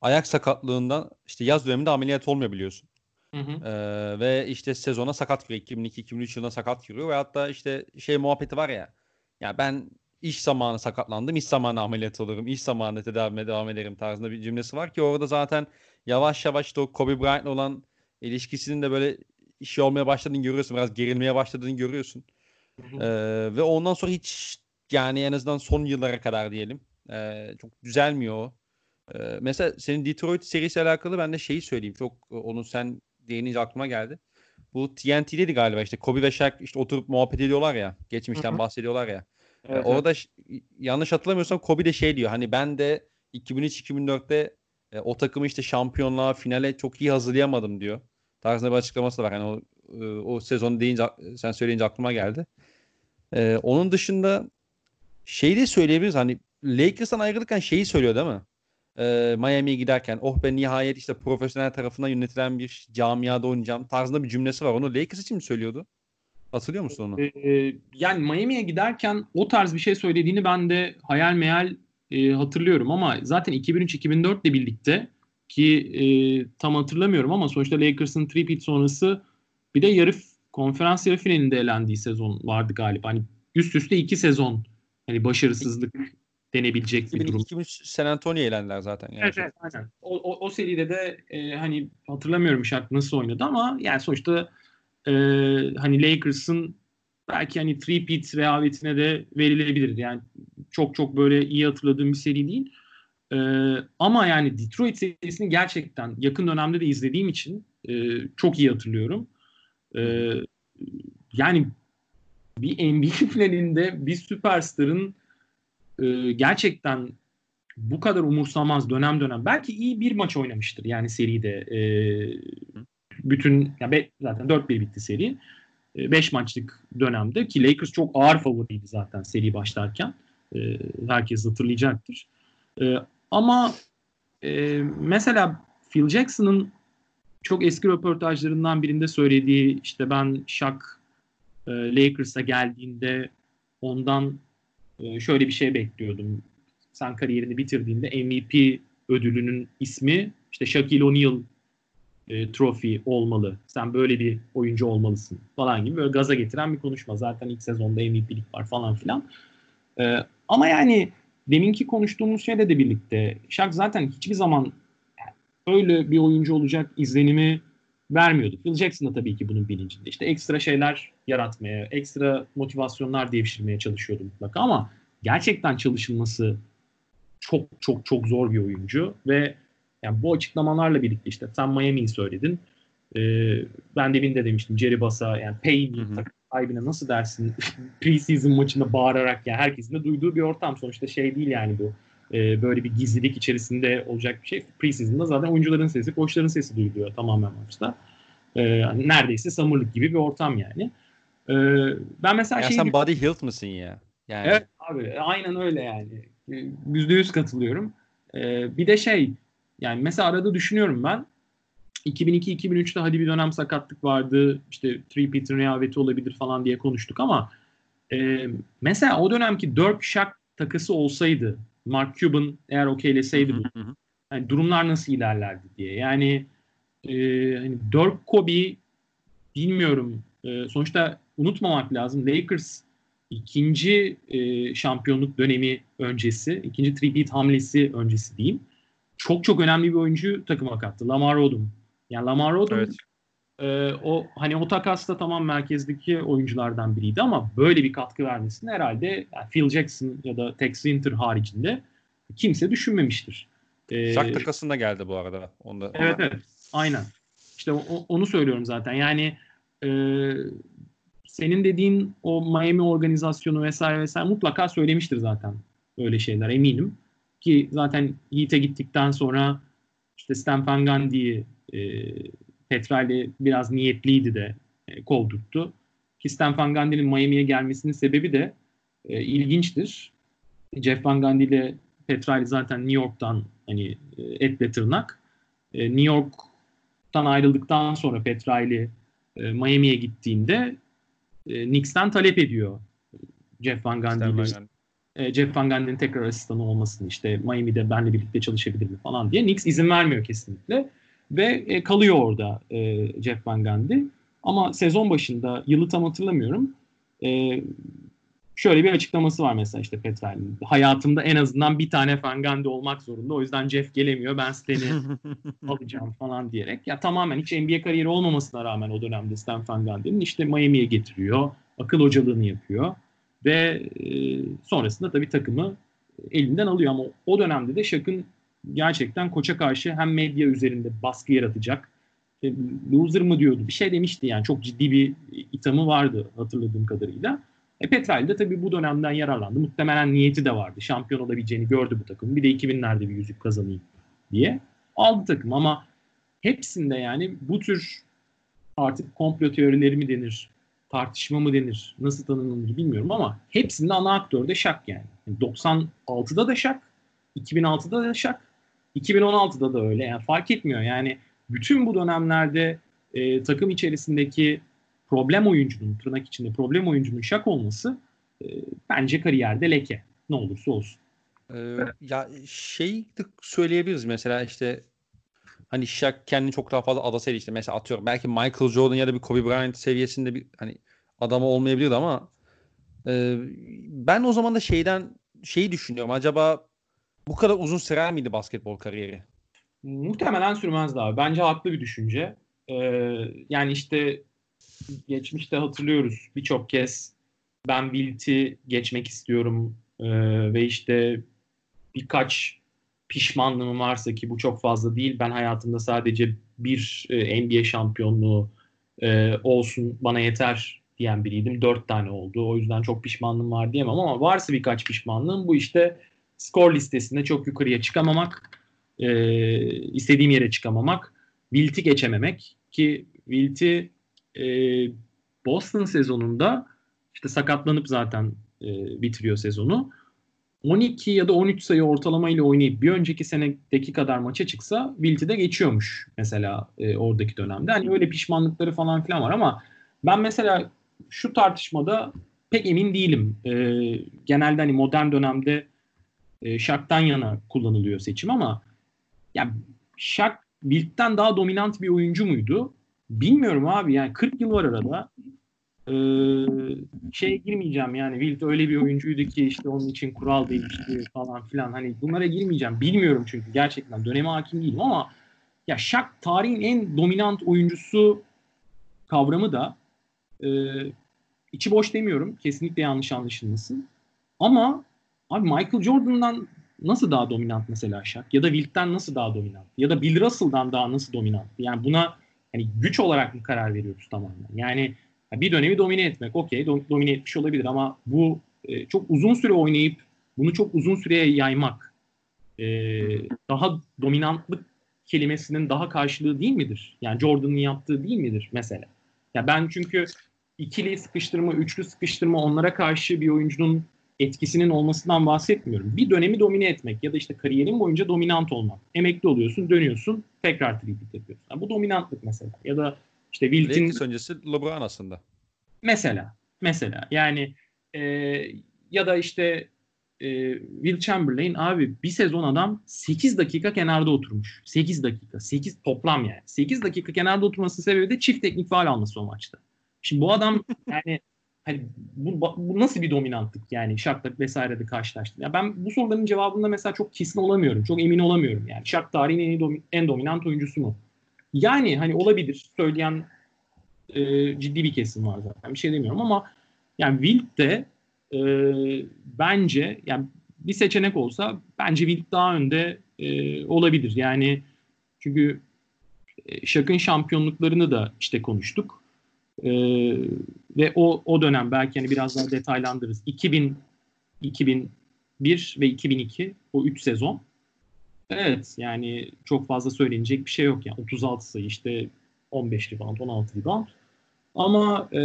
ayak sakatlığından işte yaz döneminde ameliyat olmuyor biliyorsun. Hı hı. Ee, ve işte sezona sakat giriyor. iki bin iki iki bin üç yılına sakat giriyor ve hatta işte şey muhabbeti var ya. Ya ben iş zamanı sakatlandım, iş zamanı ameliyat olurum, iş zamanı tedavime devam ederim tarzında bir cümlesi var ki orada zaten yavaş yavaş da Kobe Bryant'la olan ilişkisinin de böyle şey olmaya başladığını görüyorsun. Biraz gerilmeye başladığını görüyorsun. Hı hı. Ee, ve ondan sonra hiç yani en azından son yıllara kadar diyelim. Ee, çok düzelmiyor o. Ee, mesela senin Detroit serisi alakalı ben de şeyi söyleyeyim. Çok onu sen değinince aklıma geldi. Bu T N T'deydi galiba işte. Kobe ve Shaq işte oturup muhabbet ediyorlar ya. Geçmişten Hı-hı. bahsediyorlar ya. Evet, ee, orada evet. yanlış hatırlamıyorsam Kobe de şey diyor. Hani ben de iki bin üç iki bin dörtte e, o takımı işte şampiyonluğa, finale çok iyi hazırlayamadım diyor. Tarzında bir açıklaması da var. Hani o, e, o sezonu deyince, sen söyleyince aklıma geldi. E, onun dışında şeyi de söyleyebiliriz. Hani Lakers'tan ayrılırken şeyi söylüyor değil mi? Miami'ye giderken oh ben nihayet işte profesyonel tarafından yönetilen bir camiada oynayacağım tarzında bir cümlesi var. Onu Lakers için mi söylüyordu? Hatırlıyor musun onu? Ee, yani Miami'ye giderken o tarz bir şey söylediğini ben de hayal meyal e, hatırlıyorum ama zaten iki bin üç iki bin dört ile birlikte ki e, tam hatırlamıyorum ama sonuçta Lakers'ın three-peat sonrası bir de yarı konferans yarı finalinde elendiği sezon vardı galiba. Hani üst üste iki sezon hani başarısızlık denebilecek iki bin iki, bir durum. iki bin üç San Antonio'ya elendiler zaten. Yani. Evet, evet aynen. O, o, o seride de e, hani hatırlamıyorum Shaq nasıl oynadı ama yani sonuçta e, hani Lakers'ın belki hani three-peat rehavetine de verilebilirdi. Yani çok çok böyle iyi hatırladığım bir seri değil. E, ama yani Detroit serisini gerçekten yakın dönemde de izlediğim için e, çok iyi hatırlıyorum. E, yani bir N B A finalinde bir süperstarın Ee, gerçekten bu kadar umursamaz dönem dönem. Belki iyi bir maç oynamıştır yani seride. E, bütün yani be, zaten dört bir bitti seri. beş e, maçlık dönemde ki Lakers çok ağır favoriydi zaten seri başlarken. E, herkes hatırlayacaktır. E, ama e, mesela Phil Jackson'ın çok eski röportajlarından birinde söylediği işte ben Shaq e, Lakers'a geldiğinde ondan şöyle bir şey bekliyordum. Sen kariyerini bitirdiğinde M V P ödülünün ismi işte Shaquille O'Neal e, Trophy olmalı. Sen böyle bir oyuncu olmalısın falan gibi böyle gaza getiren bir konuşma. Zaten ilk sezonda M V P'lik var falan filan. E, ama yani deminki konuştuğumuz şeyle de birlikte Shaq zaten hiçbir zaman öyle bir oyuncu olacak izlenimi vermiyordu. Phil Jackson da tabii ki bunun bilincinde. İşte ekstra şeyler yaratmaya, ekstra motivasyonlar devşirmeye çalışıyordu mutlaka ama gerçekten çalışılması çok çok çok zor bir oyuncu ve yani bu açıklamalarla birlikte işte sen Miami'yi söyledin. Ee, ben demin de demiştim Jerry Bass'a yani pay me sahibine nasıl dersin pre-season maçında bağırarak yani herkesin de duyduğu bir ortam sonuçta şey değil yani bu. E, böyle bir gizlilik içerisinde olacak bir şey. Preseason'da zaten oyuncuların sesi, koçların sesi duyuluyor tamamen maçta. E, neredeyse samurluk gibi bir ortam yani. E, ben mesela ya şey sen Buddy Hield mısın ya? Yani. Evet abi aynen öyle yani. yüzde yüz katılıyorum. E, bir de şey yani mesela arada düşünüyorum ben iki bin iki iki bin üçte hadi bir dönem sakatlık vardı. İşte three-peat'in rehaveti olabilir falan diye konuştuk ama e, mesela o dönemki Dirk Shaq takası olsaydı Mark Cuban eğer okeyleseydi bu, yani durumlar nasıl ilerlerdi diye. Yani e, hani Dirk Kobe bilmiyorum. E, sonuçta unutmamak lazım. Lakers ikinci e, şampiyonluk dönemi öncesi, ikinci three-peat hamlesi öncesi diyeyim. Çok çok önemli bir oyuncu takıma kattı. Lamar Odom. Yani Lamar Odom evet. e, o hani o takasta tamam merkezdeki oyunculardan biriydi ama böyle bir katkı vermesini herhalde yani Phil Jackson ya da Tex Winter haricinde kimse düşünmemiştir. Ee, Shaq takasında geldi bu arada. Onda. Evet evet aynen. İşte o, onu söylüyorum zaten. Yani e, senin dediğin o Miami organizasyonu vesaire vesaire mutlaka söylemiştir zaten öyle şeyler eminim. Ki zaten Heat'e gittikten sonra işte Stan Van Gundy'yi e, Pat Riley biraz niyetliydi de e, kovdurttu. Ki Stan Van Gundy'nin Miami'ye gelmesinin sebebi de e, ilginçtir. Jeff Van Gundy ile Pat Riley zaten New York'tan hani etle tırnak. E, New York'tan ayrıldıktan sonra Pat Riley e, Miami'ye gittiğinde e, Knicks'ten talep ediyor Jeff Van Gundy'nin. Jeff Van Gundy'nin tekrar asistanı olmasını, işte Miami'de benle birlikte çalışabilir mi falan diye. Knicks izin vermiyor kesinlikle. Ve kalıyor orada Jeff Van Gundy. Ama sezon başında, yılı tam hatırlamıyorum, şöyle bir açıklaması var mesela işte Pat Riley'nin. Hayatımda en azından bir tane Van Gundy olmak zorunda. O yüzden Jeff gelemiyor. Ben Stan'i alacağım falan diyerek. Ya tamamen hiç N B A kariyeri olmamasına rağmen o dönemde Stan Van Gundy'nin işte Miami'ye getiriyor. Akıl hocalığını yapıyor. Ve sonrasında tabii takımı elinden alıyor. Ama o dönemde de Shaq'ın gerçekten koça karşı hem medya üzerinde baskı yaratacak, loser mı diyordu, bir şey demişti yani. Çok ciddi bir ithamı vardı hatırladığım kadarıyla. E Pat Riley de tabii bu dönemden yararlandı. Muhtemelen niyeti de vardı. Şampiyon olabileceğini gördü bu takım. Bir de iki binlerde bir yüzük kazanayım diye aldı takım. Ama hepsinde yani bu tür artık komplo teorileri mi denir, tartışma mı denir, nasıl tanımlanır bilmiyorum ama hepsinde ana aktör de Shaq yani. doksan altıda da Shaq, iki bin altıda da Shaq, iki bin on altıda da öyle. Yani fark etmiyor. Yani bütün bu dönemlerde e, takım içerisindeki problem oyuncunun, tırnak içinde problem oyuncunun Shaq olması e, bence kariyerde leke. Ne olursa olsun. Ee, ya şey de söyleyebiliriz mesela işte hani Shaq kendini çok daha fazla ada seviyesinde, mesela atıyorum belki Michael Jordan ya da bir Kobe Bryant seviyesinde bir hani adamı olmayabilirdi ama e, ben o zaman da şeyden şeyi düşünüyorum, acaba bu kadar uzun sürer miydi basketbol kariyeri? Muhtemelen sürmezdi abi. Bence haklı bir düşünce. Ee, yani işte geçmişte hatırlıyoruz birçok kez ben Wilt'i geçmek istiyorum ee, ve işte birkaç pişmanlığım varsa ki bu çok fazla değil. Ben hayatımda sadece bir e, N B A şampiyonluğu e, olsun bana yeter diyen biriydim. Dört tane oldu. O yüzden çok pişmanlığım var diyemem ama varsa birkaç pişmanlığım bu işte skor listesinde çok yukarıya çıkamamak, e, istediğim yere çıkamamak, Wilt'i geçememek ki Wilt'i e, Boston sezonunda işte sakatlanıp zaten e, bitiriyor sezonu. on iki ya da on üç sayı ortalama ile oynayıp bir önceki senedeki kadar maça çıksa Wilt'i de geçiyormuş mesela e, oradaki dönemde. Hani öyle pişmanlıkları falan filan var ama ben mesela şu tartışmada pek emin değilim. E, genelde hani modern dönemde e, Shaq'tan yana kullanılıyor seçim ama ya Shaq Wilt'ten daha dominant bir oyuncu muydu? Bilmiyorum abi yani kırk yıl var arada. Ee, şeye girmeyeceğim yani Wilt öyle bir oyuncuydu ki işte onun için kural değişti falan filan, hani bunlara girmeyeceğim, bilmiyorum çünkü gerçekten döneme hakim değilim ama ya Shaq tarihin en dominant oyuncusu kavramı da e, içi boş demiyorum, kesinlikle yanlış anlaşılmasın ama abi Michael Jordan'dan nasıl daha dominant mesela Shaq ya da Wilt'ten nasıl daha dominant ya da Bill Russell'dan daha nasıl dominant, yani buna hani güç olarak mı karar veriyoruz tamamen yani? Bir dönemi domine etmek, okey, domine etmiş olabilir ama bu e, çok uzun süre oynayıp bunu çok uzun süreye yaymak e, daha dominantlık kelimesinin daha karşılığı değil midir? Yani Jordan'ın yaptığı değil midir mesela? Ya ben çünkü ikili sıkıştırma, üçlü sıkıştırma, onlara karşı bir oyuncunun etkisinin olmasından bahsetmiyorum. Bir dönemi domine etmek ya da işte kariyerin boyunca dominant olmak. Emekli oluyorsun, dönüyorsun, tekrar triplik yapıyorsun. Yani bu dominantlık mesela ya da İşte Wilt'in öncesi LeBron aslında. Mesela, mesela yani e, ya da işte e, Wilt Chamberlain abi bir sezon adam sekiz dakika kenarda oturmuş. sekiz dakika, sekiz toplam yani. sekiz dakika kenarda oturmasının sebebi de çift teknik faul alması o maçta. Şimdi bu adam yani hani bu, bu nasıl bir dominantlık yani Shaq'la vesaire de karşılaştı. Ya ben bu soruların cevabında mesela çok kesin olamıyorum. Çok emin olamıyorum yani. Shaq tarihin en, domin- en dominant oyuncusu mu? Yani hani olabilir, söyleyen e, ciddi bir kesim var zaten, bir şey demiyorum ama yani Wilt de e, bence yani bir seçenek olsa bence Wilt daha önde e, olabilir yani çünkü e, Shaq'ın şampiyonluklarını da işte konuştuk. Ee, ve o o dönem belki hani biraz daha detaylandırırız. iki bin, iki bin bir ve iki bin iki o üç sezon. Evet, yani çok fazla söylenecek bir şey yok yani. otuz altı sayı, işte on beş rebound, on altı rebound. Ama e,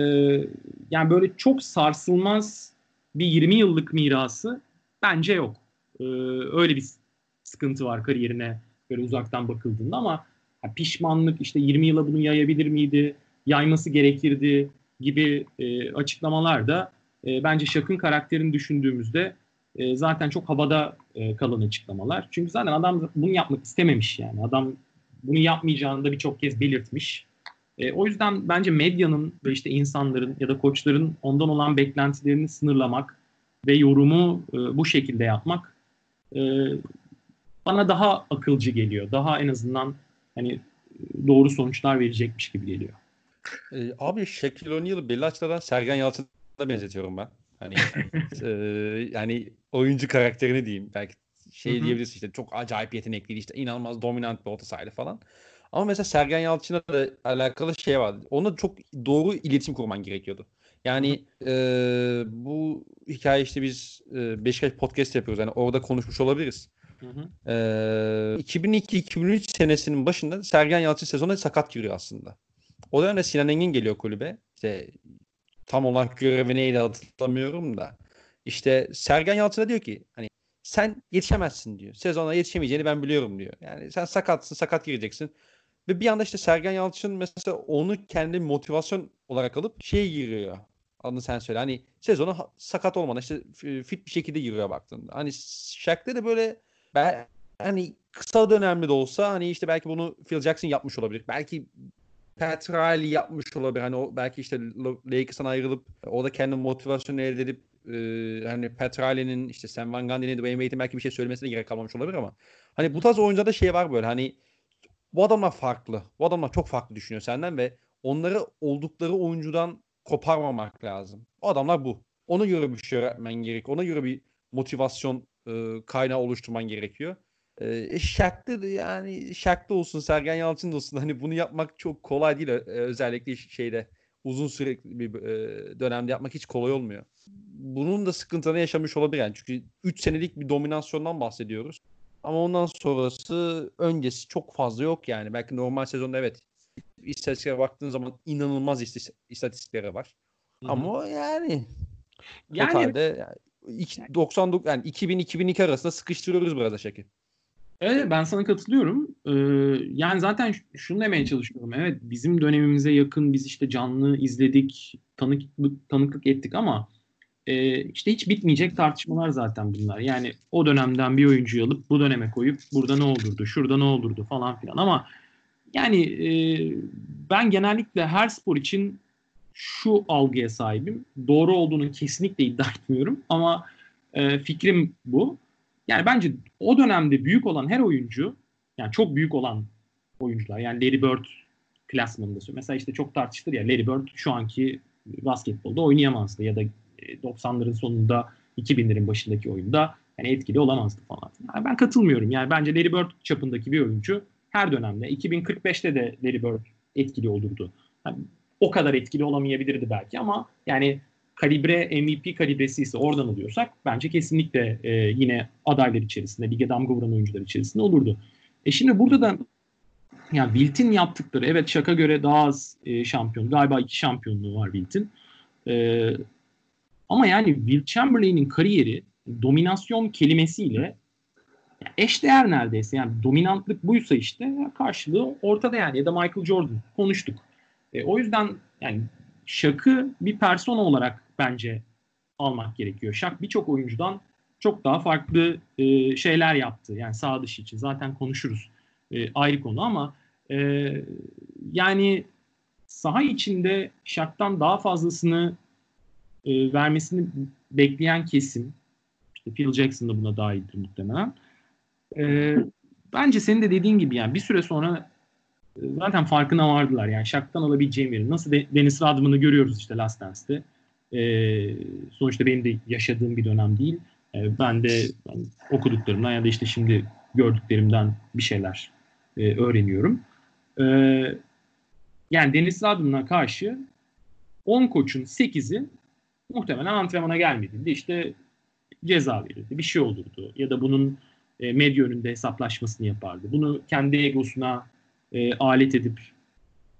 yani böyle çok sarsılmaz bir yirmi yıllık mirası bence yok. E, öyle bir sıkıntı var kariyerine böyle uzaktan bakıldığında, ama ya pişmanlık, işte yirmi yıla bunu yayabilir miydi, yayması gerekirdi gibi e, açıklamalar da e, bence Shaq'ın karakterini düşündüğümüzde e, zaten çok havada e, kalan açıklamalar. Çünkü zaten adam bunu yapmak istememiş yani. Adam bunu yapmayacağını da birçok kez belirtmiş. E, o yüzden bence medyanın ve işte insanların ya da koçların ondan olan beklentilerini sınırlamak ve yorumu e, bu şekilde yapmak e, bana daha akılcı geliyor. Daha en azından hani doğru sonuçlar verecekmiş gibi geliyor. E, abi Shaquille O'Neal'ı belli açıdan Sergen Yalçın'a benzetiyorum ben. Hani e, yani oyuncu karakterini diyeyim. Belki şey, hı-hı, diyebilirsin işte çok acayip yetenekliydi, işte inanılmaz dominant bir orta sahaydı falan. Ama mesela Sergen Yalçın'la da alakalı şey vardı. Ona çok doğru iletişim kurman gerekiyordu. Yani e, bu hikaye işte biz e, Beşiktaş podcast yapıyoruz. Yani orada konuşmuş olabiliriz. Hı hı. E, iki bin iki iki bin üç senesinin başında Sergen Yalçın sezonuna sakat giriyor aslında. O dönemde Sinan Engin geliyor kulübe. İşte tam olarak görevi neydi hatırlamıyorum da. İşte Sergen Yalçın'a diyor ki hani sen yetişemezsin diyor. Sezona yetişemeyeceğini ben biliyorum diyor. Yani sen sakatsın, sakat gireceksin. Ve bir anda işte Sergen Yalçın mesela onu kendi motivasyon olarak alıp şeye giriyor. Adını sen söyle. Hani sezona sakat olmadan işte fit bir şekilde giriyor baktığında. Hani Shaq'ta da böyle ben, hani kısa dönemli de olsa hani işte belki bunu Phil Jackson yapmış olabilir. Belki Pat Riley yapmış olabilir. Hani o belki işte Lakers'tan ayrılıp orada kendi motivasyonunu elde edip Ee, hani Pat Riley'nin, işte Stan Van Gundy'nin, Wayne Wade'in belki bir şey söylemesine gerek kalmamış olabilir ama hani bu tarz oyuncularda şey var böyle, hani bu adamlar farklı. Bu adamlar çok farklı düşünüyor senden ve onları oldukları oyuncudan koparmamak lazım. O adamlar bu. Ona göre bir şey öğretmen gerekiyor. Ona göre bir motivasyon e, kaynağı oluşturman gerekiyor. E, Shaq'ta yani Shaq'ta olsun, Sergen Yalçın'da olsun hani bunu yapmak çok kolay değil. Özellikle şeyde uzun sürekli bir e, dönemde yapmak hiç kolay olmuyor. Bunun da sıkıntılarını yaşamış olabilir yani. Çünkü üç senelik bir dominasyondan bahsediyoruz. Ama ondan sonrası, öncesi çok fazla yok yani. Belki normal sezonda evet istatistiklere baktığın zaman inanılmaz ist- istatistiklere var. Hı-hı. Ama yani yani, totalde, yani iki, doksan dokuz yani iki bin iki bin iki arasında sıkıştırıyoruz biraz da şekil. Evet, ben sana katılıyorum. Ee, yani zaten şunu demeye çalışıyorum. Evet, bizim dönemimize yakın, biz işte canlı izledik, tanıklık, tanıklık ettik ama e, işte hiç bitmeyecek tartışmalar zaten bunlar. Yani o dönemden bir oyuncuyu alıp bu döneme koyup burada ne olurdu, şurada ne olurdu falan filan. Ama yani e, ben genellikle her spor için şu algıya sahibim. Doğru olduğunu kesinlikle iddia etmiyorum ama e, fikrim bu. Yani bence o dönemde büyük olan her oyuncu, yani çok büyük olan oyuncular, yani Larry Bird klasmanında mesela işte çok tartışılır ya, Larry Bird şu anki basketbolda oynayamazdı ya da doksanların sonunda iki binlerin başındaki oyunda yani etkili olamazdı falan. Yani ben katılmıyorum. Yani bence Larry Bird çapındaki bir oyuncu her dönemde, iki bin kırk beşte de Larry Bird etkili olurdu. Yani o kadar etkili olamayabilirdi belki ama yani kalibre, M V P kalibresi ise oradan alıyorsak bence kesinlikle e, yine adaylar içerisinde, lige damga vuran oyuncular içerisinde olurdu. E şimdi burada da yani Wilt'in yaptıkları, evet Shaq'a göre daha az e, şampiyon, galiba iki şampiyonluğu var Wilt'in. E, ama yani Wilt Chamberlain'in kariyeri dominasyon kelimesiyle eşdeğer neredeyse. Yani dominantlık buysa işte karşılığı ortada yani, ya da Michael Jordan konuştuk. E, o yüzden yani Shaq'ı bir persona olarak bence almak gerekiyor. Shaq birçok oyuncudan çok daha farklı e, şeyler yaptı. Yani saha dışı için zaten konuşuruz. E, ayrı konu ama e, yani saha içinde Shaq'tan daha fazlasını e, vermesini bekleyen kesim, işte Phil Jackson da buna dahildir muhtemelen. E, bence senin de dediğin gibi yani bir süre sonra zaten farkına vardılar. Yani Shaq'tan alabileceğim yeri. Nasıl Dennis Rodman'ı görüyoruz işte Last Dance'te. Ee, sonuçta benim de yaşadığım bir dönem değil. Ee, ben de ben okuduklarımdan ya da işte şimdi gördüklerimden bir şeyler e, öğreniyorum. Ee, yani Dennis Rodman'a karşı on koçun sekizi muhtemelen antrenmana gelmediğinde işte ceza verirdi, bir şey olurdu ya da bunun e, medya önünde hesaplaşmasını yapardı. Bunu kendi egosuna e, alet edip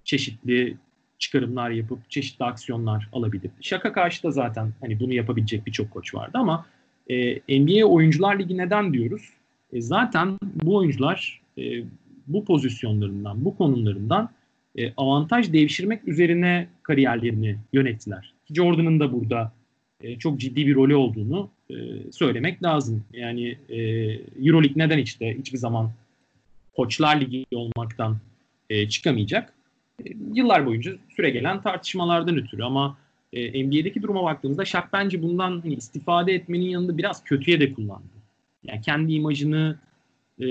çeşitli çıkarımlar yapıp çeşitli aksiyonlar alabilirdi. Şaka karşı da zaten hani bunu yapabilecek birçok koç vardı ama e, N B A Oyuncular Ligi neden diyoruz? E, zaten bu oyuncular e, bu pozisyonlarından, bu konumlarından e, avantaj devşirmek üzerine kariyerlerini yönettiler. Jordan'ın da burada e, çok ciddi bir rolü olduğunu e, söylemek lazım. Yani e, EuroLeague neden işte hiçbir zaman Koçlar Ligi olmaktan e, çıkamayacak? Yıllar boyunca süregelen tartışmalardan ötürü ama e, N B A'deki duruma baktığımızda Shaq bence bundan hani, istifade etmenin yanında biraz kötüye de kullandı. Yani kendi imajını e,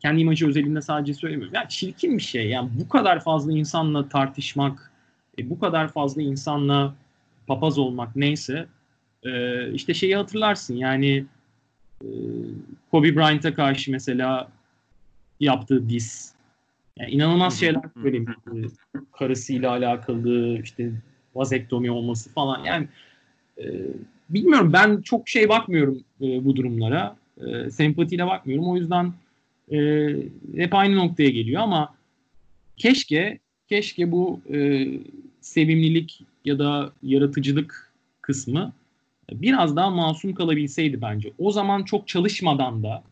kendi imajı özelinde sadece söylemiyorum. Ya çirkin bir şey. Yani bu kadar fazla insanla tartışmak, e, bu kadar fazla insanla papaz olmak neyse e, işte şeyi hatırlarsın. Yani e, Kobe Bryant'a karşı mesela yaptığı diss. Yani inanılmaz şeyler söyleyeyim. Karısıyla alakalı işte vazektomi olması falan. Yani e, bilmiyorum ben çok şey bakmıyorum e, bu durumlara. E, sempatiyle bakmıyorum. O yüzden e, hep aynı noktaya geliyor ama keşke keşke bu e, sevimlilik ya da yaratıcılık kısmı biraz daha masum kalabilseydi bence. O zaman çok çalışmadan da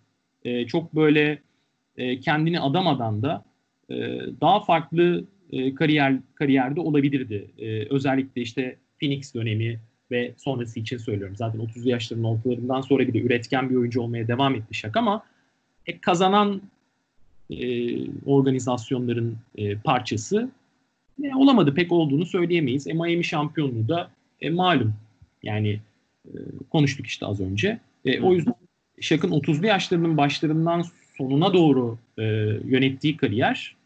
e, çok böyle e, kendini adamadan da daha farklı kariyer kariyerde olabilirdi. Özellikle işte Phoenix dönemi ve sonrası için söylüyorum. Zaten otuzlu yaşların ortalarından sonra bile üretken bir oyuncu olmaya devam etti Shaq ama hep kazanan organizasyonların parçası olamadı. Pek olduğunu söyleyemeyiz. E, Miami şampiyonluğu da e, malum. Yani konuştuk işte az önce. E, o yüzden Shaq'ın otuzlu yaşlarının başlarından sonuna doğru e, yönettiği kariyer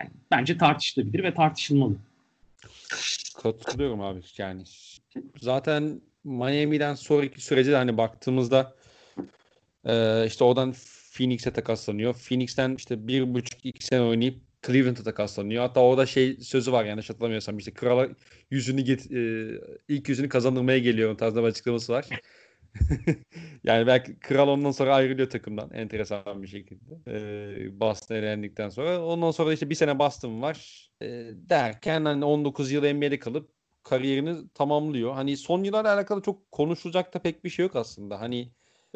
yani bence tartışılabilir ve tartışılmalı. Katılıyorum abi yani. Zaten Miami'den sonraki sürece de hani baktığımızda e, işte oradan Phoenix'e takaslanıyor. Phoenix'ten işte bir buçuk iki sene oynayıp Cleveland'a takaslanıyor. Hatta orada şey sözü var yani hatırlamıyorsam işte krala yüzünü git, e, ilk yüzünü kazandırmaya geliyorum tarzında bir açıklaması var. Yani belki kral ondan sonra ayrılıyor takımdan enteresan bir şekilde ee, Boston'a elendikten sonra ondan sonra işte bir sene Boston var ee, derken hani on dokuz yıl N B A'de kalıp kariyerini tamamlıyor. Hani son yıllarla alakalı çok konuşulacak da pek bir şey yok aslında. Hani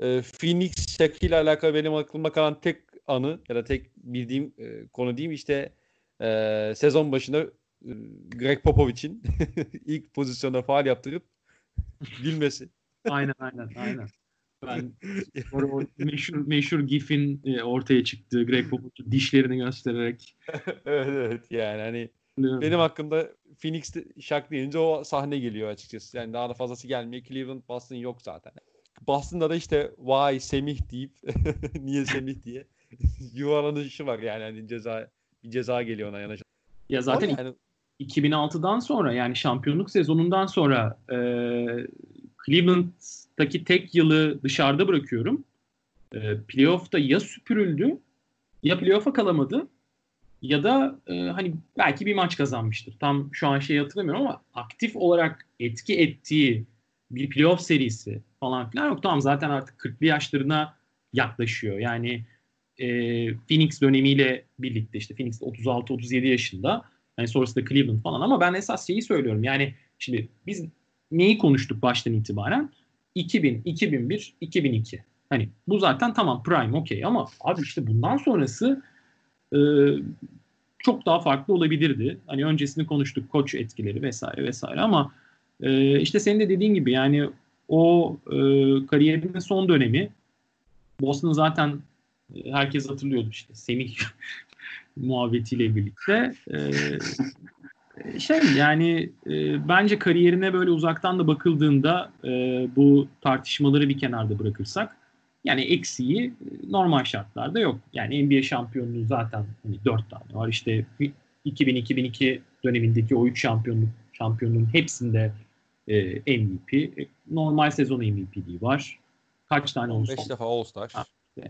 e, Phoenix Shaquille ile alakalı benim aklıma kalan tek anı ya da tek bildiğim e, konu diyeyim işte e, sezon başında e, Greg Popovich'in ilk pozisyonda faul yaptırıp gülmesi. Aynen aynen aynen. Ben o meşhur meşhur gif'in e, ortaya çıktığı Greg Popovich'in dişlerini göstererek. Evet evet yani hani evet. Benim hakkımda Phoenix'te Shaq deyince o sahne geliyor açıkçası. Yani daha da fazlası gelmiyor. Cleveland Boston yok zaten. Boston'da da işte vay Semih deyip niye Semih diye yuvarlanışı var yani hani ceza ceza geliyor ona yanaşan. Ya zaten yani, iki bin altıdan sonra yani şampiyonluk sezonundan sonra eee Cleveland'daki tek yılı dışarıda bırakıyorum. E, playoff'ta ya süpürüldü ya playoff'a kalamadı ya da e, hani belki bir maç kazanmıştır. Tam şu an şeyi hatırlamıyorum ama aktif olarak etki ettiği bir playoff serisi falan filan yok. Tamam zaten artık kırklı yaşlarına yaklaşıyor. Yani e, Phoenix dönemiyle birlikte işte Phoenix otuz altı otuz yedi yaşında. Yani sonrasında Cleveland falan ama ben esas şeyi söylüyorum. Yani şimdi biz neyi konuştuk baştan itibaren? iki bin, iki bin bir, iki bin iki. Hani bu zaten tamam prime okey ama abi işte bundan sonrası e, çok daha farklı olabilirdi. Hani öncesini konuştuk koç etkileri vesaire vesaire ama e, işte senin de dediğin gibi yani o e, kariyerinin son dönemi Boston'ı zaten e, herkes hatırlıyordu işte Semih muhabbetiyle birlikte. E, Şey yani e, bence kariyerine böyle uzaktan da bakıldığında e, bu tartışmaları bir kenarda bırakırsak yani eksiği normal şartlarda yok. Yani N B A şampiyonluğu zaten hani dört tane var. İşte iki bin iki bin iki dönemindeki o üç şampiyonluk şampiyonluğun hepsinde e, M V P, normal sezon M V P'liği var. Kaç tane olsun? on beş defa All-Star.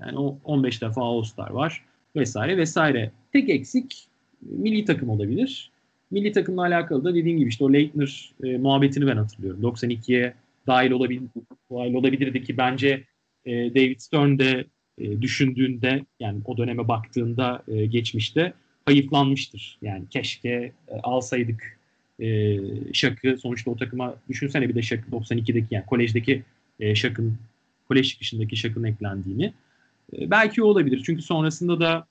Yani o on beş defa All-Star var vesaire vesaire. Tek eksik milli takım olabilir. Milli takımla alakalı da dediğim gibi işte o Leitner e, muhabbetini ben hatırlıyorum. doksan ikiye dahil olabilir, dahil olabilirdi ki bence e, David Stern de e, düşündüğünde, yani o döneme baktığında e, geçmişte hayıflanmıştır. Yani keşke e, alsaydık e, Shaq'ı. Sonuçta o takıma düşünsene bir de Shaq doksan ikideki yani kolejdeki e, Shaq'ın, kolej çıkışındaki Shaq'ın eklendiğini. E, belki o olabilir. Çünkü sonrasında da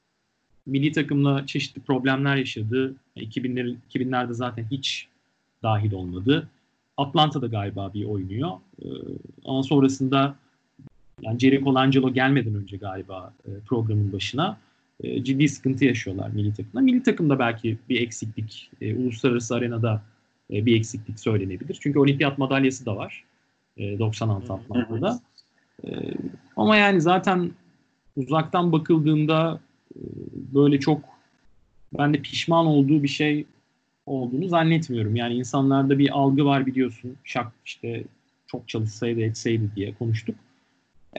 milli takımla çeşitli problemler yaşadı. iki binler, iki binlerde zaten hiç dahil olmadı. Atlanta'da galiba bir oynuyor. Ee, ama sonrasında yani Jerry Colangelo gelmeden önce galiba e, programın başına e, ciddi sıkıntı yaşıyorlar milli takımda. Milli takımda belki bir eksiklik, e, uluslararası arenada e, bir eksiklik söylenebilir. Çünkü olimpiyat madalyası da var. E, doksan altı Atlanta'da. E, ama yani zaten uzaktan bakıldığında böyle çok ben de pişman olduğu bir şey olduğunu zannetmiyorum. Yani insanlarda bir algı var biliyorsun. Shaq işte çok çalışsaydı etseydi diye konuştuk.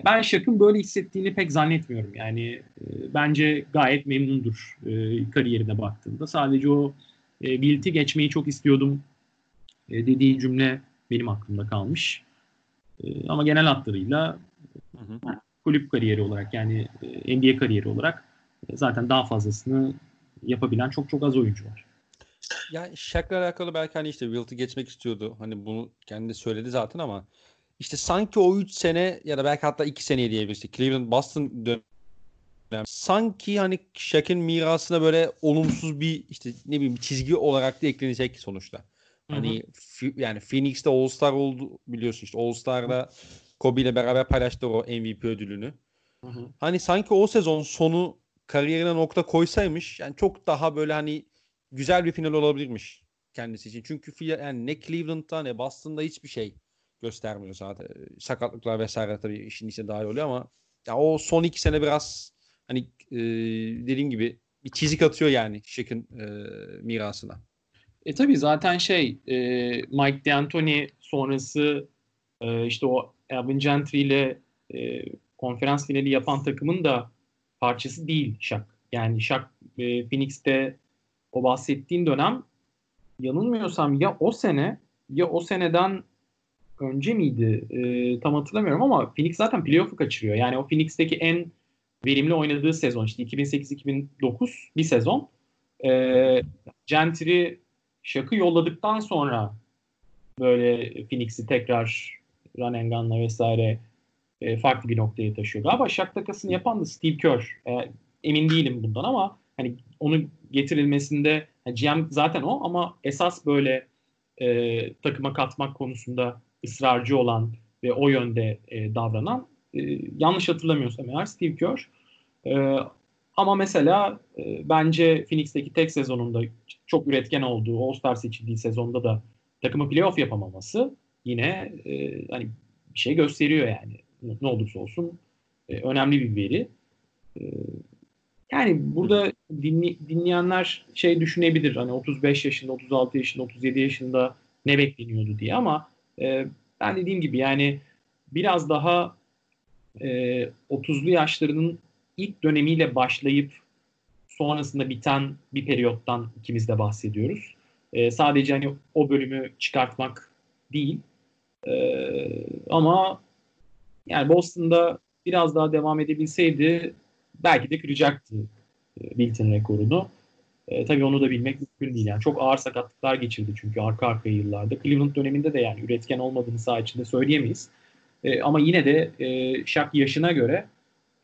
Ben Shaq'ın böyle hissettiğini pek zannetmiyorum. Yani e, bence gayet memnundur e, kariyerine baktığında. Sadece o e, Wilt'i geçmeyi çok istiyordum e, dediği cümle benim aklımda kalmış. E, ama genel hatlarıyla kulüp kariyeri olarak yani e, N B A kariyeri olarak zaten daha fazlasını yapabilen çok çok az oyuncu var. Yani Shaq'la alakalı belki hani işte Wilt'i geçmek istiyordu. Hani bunu kendi söyledi zaten ama işte sanki o üç sene ya da belki hatta iki sene diyebiliriz. İşte Cleveland, Boston dönemi sanki hani Shaq'ın mirasına böyle olumsuz bir işte ne bileyim çizgi olarak da eklenecek sonuçta. Hani hı hı. yani Phoenix'te All-Star oldu biliyorsun işte All-Star'da Kobe ile beraber paylaştı o M V P ödülünü. Hı hı. Hani sanki o sezon sonu kariyerine nokta koysaymış yani çok daha böyle hani güzel bir final olabilirmiş kendisi için. Çünkü yani ne Cleveland'da ne Boston'da hiçbir şey göstermiyor zaten. Sakatlıklar vesaire tabii işin içine dahil oluyor ama ya o son iki sene biraz hani e, dediğim gibi bir çizik atıyor yani Shaq'ın e, mirasına. E tabii zaten şey e, Mike D'Antoni sonrası e, işte o Evan Gentry ile e, konferans finali yapan takımın da parçası değil Shaq. Yani Shaq e, Phoenix'te o bahsettiğin dönem yanılmıyorsam ya o sene ya o seneden önce miydi e, tam hatırlamıyorum ama Phoenix zaten playoff'u kaçırıyor. Yani o Phoenix'teki en verimli oynadığı sezon işte iki bin sekiz iki bin dokuz bir sezon. E, Gentry Shaq'ı yolladıktan sonra böyle Phoenix'i tekrar run and gun'la vesaire farklı bir noktaya taşıyordu. Ama Shaq takasını yapan da Steve Kerr. Emin değilim bundan ama hani onun getirilmesinde G M zaten o ama esas böyle e, takıma katmak konusunda ısrarcı olan ve o yönde e, davranan e, yanlış hatırlamıyorsam eğer Steve Kerr. E, ama mesela e, bence Phoenix'teki tek sezonunda çok üretken olduğu All-Star seçildiği sezonda da takımı playoff yapamaması yine e, hani bir şey gösteriyor yani. Ne olursa olsun önemli bir veri. Yani burada dinleyenler şey düşünebilir. Hani otuz beş yaşında, otuz altı yaşında, otuz yedi yaşında ne bekleniyordu diye ama ben dediğim gibi yani biraz daha otuzlu yaşlarının ilk dönemiyle başlayıp sonrasında biten bir periyottan ikimiz de bahsediyoruz. Sadece hani o bölümü çıkartmak değil. Ama yani Boston'da biraz daha devam edebilseydi belki de kıracaktı Wilt'in rekorunu. E, tabii onu da bilmek mümkün değil. Yani çok ağır sakatlıklar geçirdi çünkü arka arkaya yıllarda. Cleveland döneminde de yani üretken olmadığını saha içinde söyleyemeyiz. E, ama yine de e, Shaq yaşına göre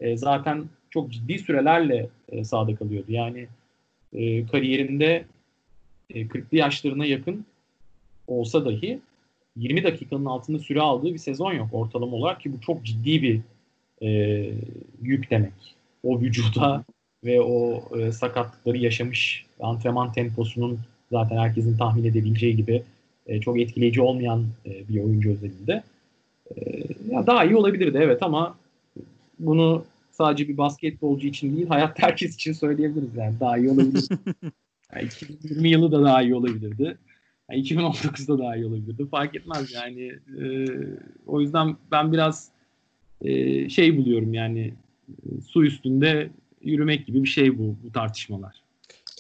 e, zaten çok ciddi sürelerle e, sahada kalıyordu. Yani e, kariyerinde e, kırklı yaşlarına yakın olsa dahi yirmi dakikanın altında süre aldığı bir sezon yok ortalama olarak ki bu çok ciddi bir e, yük demek. O vücuda ve o e, sakatlıkları yaşamış antrenman temposunun zaten herkesin tahmin edebileceği gibi e, çok etkileyici olmayan e, bir oyuncu özelinde. E, ya daha iyi olabilirdi evet ama bunu sadece bir basketbolcu için değil hayatta herkes için söyleyebiliriz yani daha iyi olabilirdi. Yani iki bin yirmi yılı da daha iyi olabilirdi. Yani iki bin on dokuzda daha iyi olabilirdi. Fark etmez yani. Ee, o yüzden ben biraz e, şey buluyorum yani e, su üstünde yürümek gibi bir şey bu, bu tartışmalar.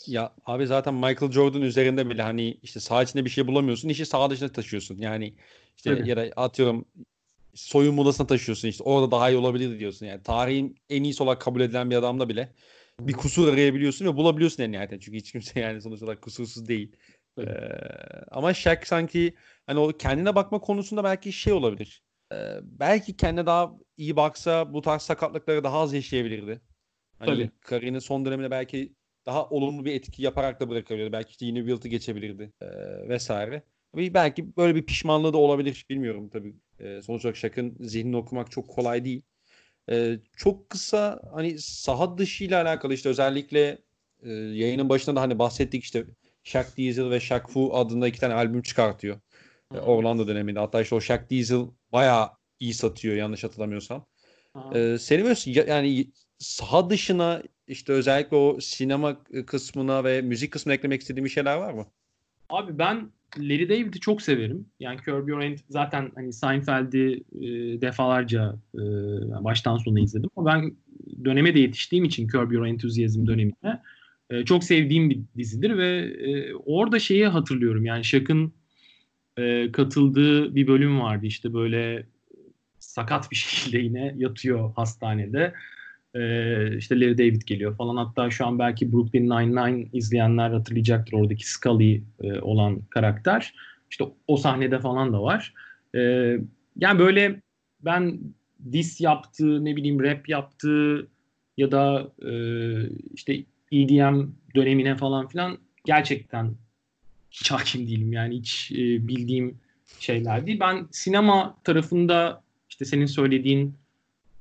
Ya abi zaten Michael Jordan üzerinde bile hani işte saha içinde bir şey bulamıyorsun. İşi saha dışına taşıyorsun. Yani işte evet. ya da atıyorum soyunma odasına taşıyorsun. İşte orada daha iyi olabilir diyorsun. Yani tarihin en iyisi olarak kabul edilen bir adamda bile bir kusur arayabiliyorsun ve bulabiliyorsun en nihayetinde. Çünkü hiç kimse yani sonuç olarak kusursuz değil. Evet. Ee, ama Shaq sanki hani o kendine bakma konusunda belki şey olabilir. Ee, belki kendine daha iyi baksa bu tarz sakatlıkları daha az yaşayabilirdi. Hani Tabii. kariyerinin son döneminde belki daha olumlu bir etki yaparak da bırakabilirdi. Belki işte yine Wilt'ı geçebilirdi e, vesaire. Belki böyle bir pişmanlığı da olabilir. Bilmiyorum tabii. E, sonuç olarak Shaq'ın zihnini okumak çok kolay değil. E, çok kısa hani saha dışı ile alakalı işte özellikle e, yayının başında da hani bahsettik işte Shaq Diesel ve Shaq Fu adında iki tane albüm çıkartıyor. E, Orlando döneminde. Hatta işte o Shaq Diesel bayağı iyi satıyor yanlış hatırlamıyorsam. E, Selim Öz yani saha dışına İşte özellikle o sinema kısmına ve müzik kısmına eklemek istediğim bir şeyler var mı? Abi ben Larry David'i çok severim. Yani Curb Your Enthusiasm zaten hani Seinfeld'i e, defalarca e, baştan sona izledim. Ama ben döneme de yetiştiğim için Curb Your Enthusiasm döneminde e, çok sevdiğim bir dizidir ve e, orada şeyi hatırlıyorum. Yani Shaq'ın e, katıldığı bir bölüm vardı. İşte böyle sakat bir şekilde yine yatıyor hastanede. Ee, işte Larry David geliyor falan. Hatta şu an belki Brooklyn Nine-Nine izleyenler hatırlayacaktır oradaki Scully e, olan karakter. İşte o sahnede falan da var. Ee, yani böyle ben diss yaptığı, ne bileyim rap yaptığı ya da e, işte E D M dönemine falan filan gerçekten hiç hakim değilim. Yani hiç e, bildiğim şeyler değil. Ben sinema tarafında işte senin söylediğin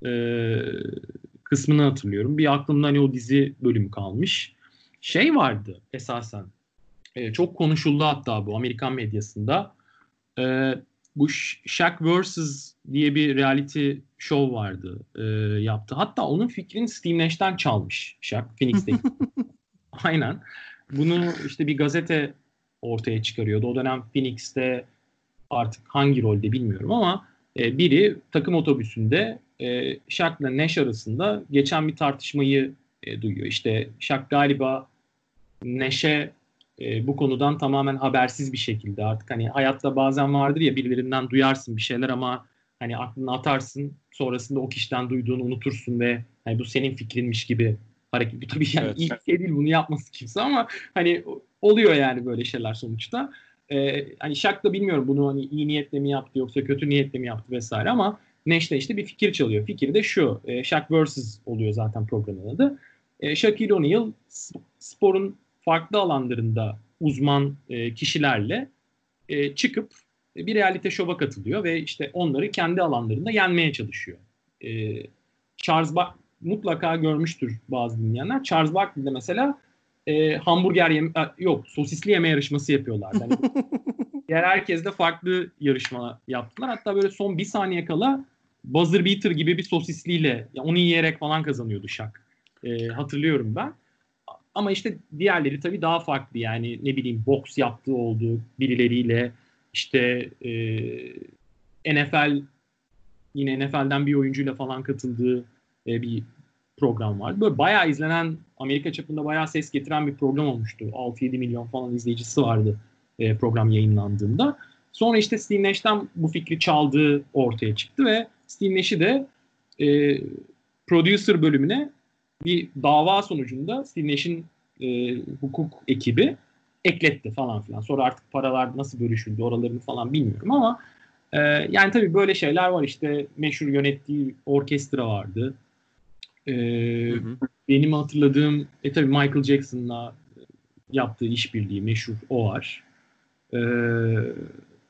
eee kısmını hatırlıyorum. Bir aklımda hani o dizi bölümü kalmış. Şey vardı esasen. E, çok konuşuldu hatta bu Amerikan medyasında. E, bu Shaq versus diye bir reality show vardı. E, yaptı. Hatta onun fikrini Steve Nash'ten çalmış Shaq. Phoenix'teki. Aynen. Bunu işte bir gazete ortaya çıkarıyordu. O dönem Phoenix'te artık hangi rolde bilmiyorum ama e, biri takım otobüsünde E, Shaq'la Nash arasında geçen bir tartışmayı e, duyuyor. İşte Shaq galiba Nash'e e, bu konudan tamamen habersiz bir şekilde artık hani hayatta bazen vardır ya birilerinden duyarsın bir şeyler ama hani aklına atarsın sonrasında o kişiden duyduğunu unutursun ve hani bu senin fikrinmiş gibi hareket. Bu tabii yani evet. ilk şey değil bunu yapması kimse ama hani oluyor yani böyle şeyler sonuçta. E, hani Shaq da bilmiyorum bunu hani iyi niyetle mi yaptı yoksa kötü niyetle mi yaptı vesaire ama Nash'te işte bir fikir çalıyor. Fikir de şu. E, Shaq versus oluyor zaten programın adı. E, Shaquille O'Neal sporun farklı alanlarında uzman e, kişilerle e, çıkıp e, bir reality show'a katılıyor ve işte onları kendi alanlarında yenmeye çalışıyor. E, Charles Barkley mutlaka görmüştür bazı dinleyenler. Charles Barkley'de mesela e, hamburger yeme yok sosisli yeme yarışması yapıyorlar. Yani diğer herkes de farklı yarışma yaptılar. Hatta böyle son bir saniye kala buzzer beater gibi bir sosisliyle onu yiyerek falan kazanıyordu Shaq. Ee, hatırlıyorum ben. Ama işte diğerleri tabii daha farklı yani ne bileyim boks yaptığı oldu birileriyle işte e, N F L yine N F L'den bir oyuncuyla falan katıldığı e, bir program vardı. Böyle bayağı izlenen Amerika çapında bayağı ses getiren bir program olmuştu. altı yedi milyon falan izleyicisi vardı e, program yayınlandığında. Sonra işte Steve Nash'ten bu fikri çaldığı ortaya çıktı ve Steve Nash'i de e, producer bölümüne bir dava sonucunda Steve Nash'in e, hukuk ekibi ekletti falan filan. Sonra artık paralar nasıl bölüşüldü oralarını falan bilmiyorum ama e, yani tabii böyle şeyler var işte meşhur yönettiği orkestra vardı. E, hı hı. Benim hatırladığım e, tabii Michael Jackson'la yaptığı işbirliği meşhur o var. E,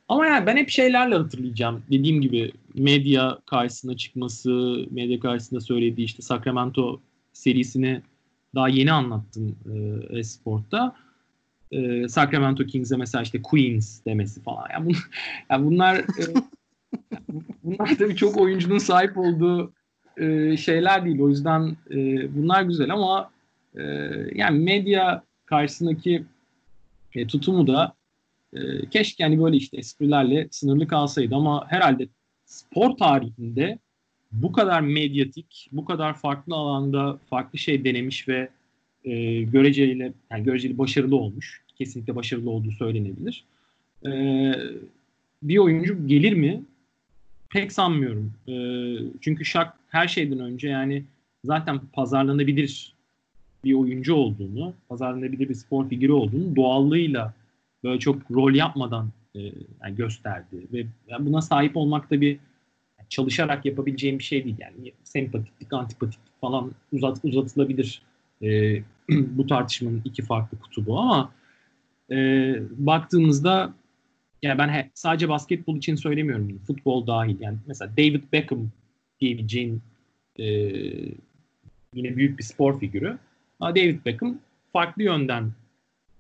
Ama yani ben hep şeylerle hatırlayacağım. Dediğim gibi medya karşısına çıkması, medya karşısında söylediği işte Sacramento serisini daha yeni anlattım e, e-sportta. E, Sacramento Kings'e mesela işte Queens demesi falan. Yani, bun, yani bunlar e, bunlar tabii çok oyuncunun sahip olduğu e, şeyler değil. O yüzden e, bunlar güzel ama e, yani medya karşısındaki e, tutumu da keşke yani böyle işte esprilerle sınırlı kalsaydı ama herhalde spor tarihinde bu kadar medyatik, bu kadar farklı alanda farklı şey denemiş ve e, göreceli, yani göreceli başarılı olmuş. Kesinlikle başarılı olduğu söylenebilir. E, bir oyuncu gelir mi? Pek sanmıyorum. E, çünkü Shaq her şeyden önce yani zaten pazarlanabilir bir oyuncu olduğunu, pazarlanabilir bir spor figürü olduğunu doğallığıyla böyle çok rol yapmadan e, yani gösterdi. Ve yani buna sahip olmak da bir çalışarak yapabileceğim bir şey değil. Yani sempatiklik, antipatiklik falan uzat, uzatılabilir e, bu tartışmanın iki farklı kutubu ama e, baktığımızda yani ben he, sadece basketbol için söylemiyorum. Futbol dahil. Yani mesela David Beckham diyebileceğin e, yine büyük bir spor figürü. Ama David Beckham farklı yönden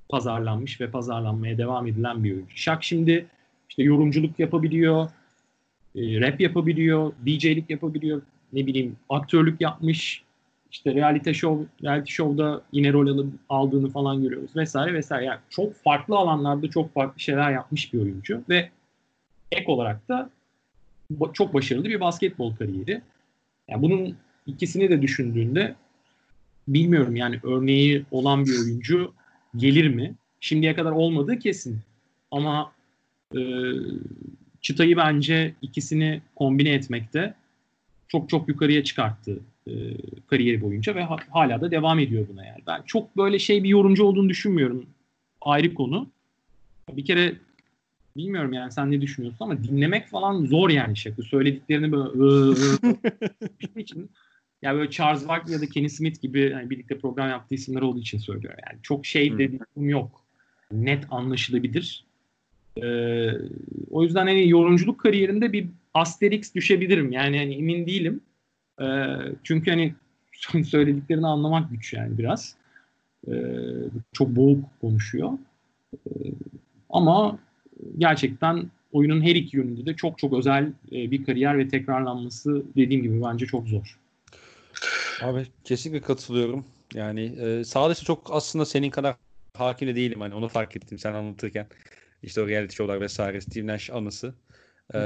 pazarlanmış ve pazarlanmaya devam edilen bir oyuncu. Shaq şimdi işte yorumculuk yapabiliyor, rap yapabiliyor, D J'lik yapabiliyor, ne bileyim aktörlük yapmış, işte reality show, reality show'da yine rol alıp aldığını falan görüyoruz vesaire vesaire. Yani çok farklı alanlarda çok farklı şeyler yapmış bir oyuncu ve ek olarak da çok başarılı bir basketbol kariyeri. Yani bunun ikisini de düşündüğünde bilmiyorum yani örneği olan bir oyuncu gelir mi? Şimdiye kadar olmadığı kesin ama eee çıtayı bence ikisini kombine etmekte çok çok yukarıya çıkarttı e, kariyeri boyunca ve ha, hala da devam ediyor buna yani. Ben çok böyle şey bir yorumcu olduğunu düşünmüyorum. Ayrı konu. Bir kere bilmiyorum yani sen ne düşünüyorsun ama dinlemek falan zor yani şakı. Söylediklerini böyle ııı için yani böyle Charles Barkley ya da Kenny Smith gibi yani birlikte program yaptığı isimler olduğu için söylüyorum. Yani çok şey dediğim yok. Net anlaşılabilir. Ee, o yüzden hani yorumculuk kariyerinde bir asteriks düşebilirim yani hani emin değilim ee, çünkü hani söylediklerini anlamak güç yani biraz ee, çok boğuk konuşuyor ee, ama gerçekten oyunun her iki yönünde de çok çok özel e, bir kariyer ve tekrarlanması dediğim gibi bence çok zor. Abi kesinlikle katılıyorum yani e, sadece çok aslında senin kadar hakim değilim hani onu fark ettim sen anlatırken. İşte o reality show'lar vesaire. Steve Nash anısı. Ee,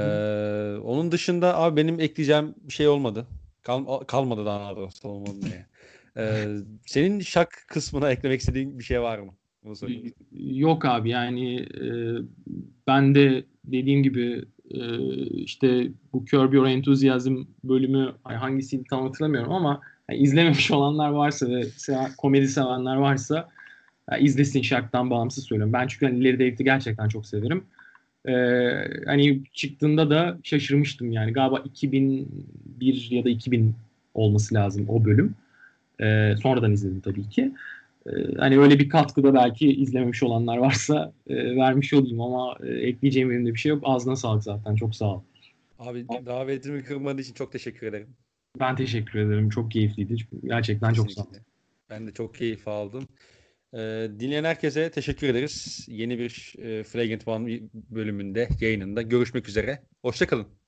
onun dışında abi benim ekleyeceğim bir şey olmadı. Kal- kalmadı daha adı. Olmadı diye. Ee, senin Shaq kısmına eklemek istediğin bir şey var mı? Yok abi yani e, ben de dediğim gibi e, işte bu Curb Your Enthusiasm bölümü hangisiydi tam hatırlamıyorum ama yani izlememiş olanlar varsa ve komedi sevenler varsa yani izlesin Shaq'tan bağımsız söylüyorum. Ben çünkü hani Larry David'i gerçekten çok severim. Ee, hani çıktığında da şaşırmıştım yani. Galiba iki bin bir ya da iki bin olması lazım o bölüm. Ee, sonradan izledim tabii ki. Ee, hani öyle bir katkıda belki izlememiş olanlar varsa e, vermiş olayım ama e, ekleyeceğim benim de bir şey yok. Ağzına sağlık zaten. Çok sağ ol. Abi davetimi kırmadığın için çok teşekkür ederim. Ben teşekkür ederim. Çok keyifliydi. Gerçekten kesinlikle. Çok sağ ol. Ben de çok keyif aldım. Dinleyen herkese teşekkür ederiz. Yeni bir Flagrant One bölümünde, yayınında görüşmek üzere. Hoşça kalın.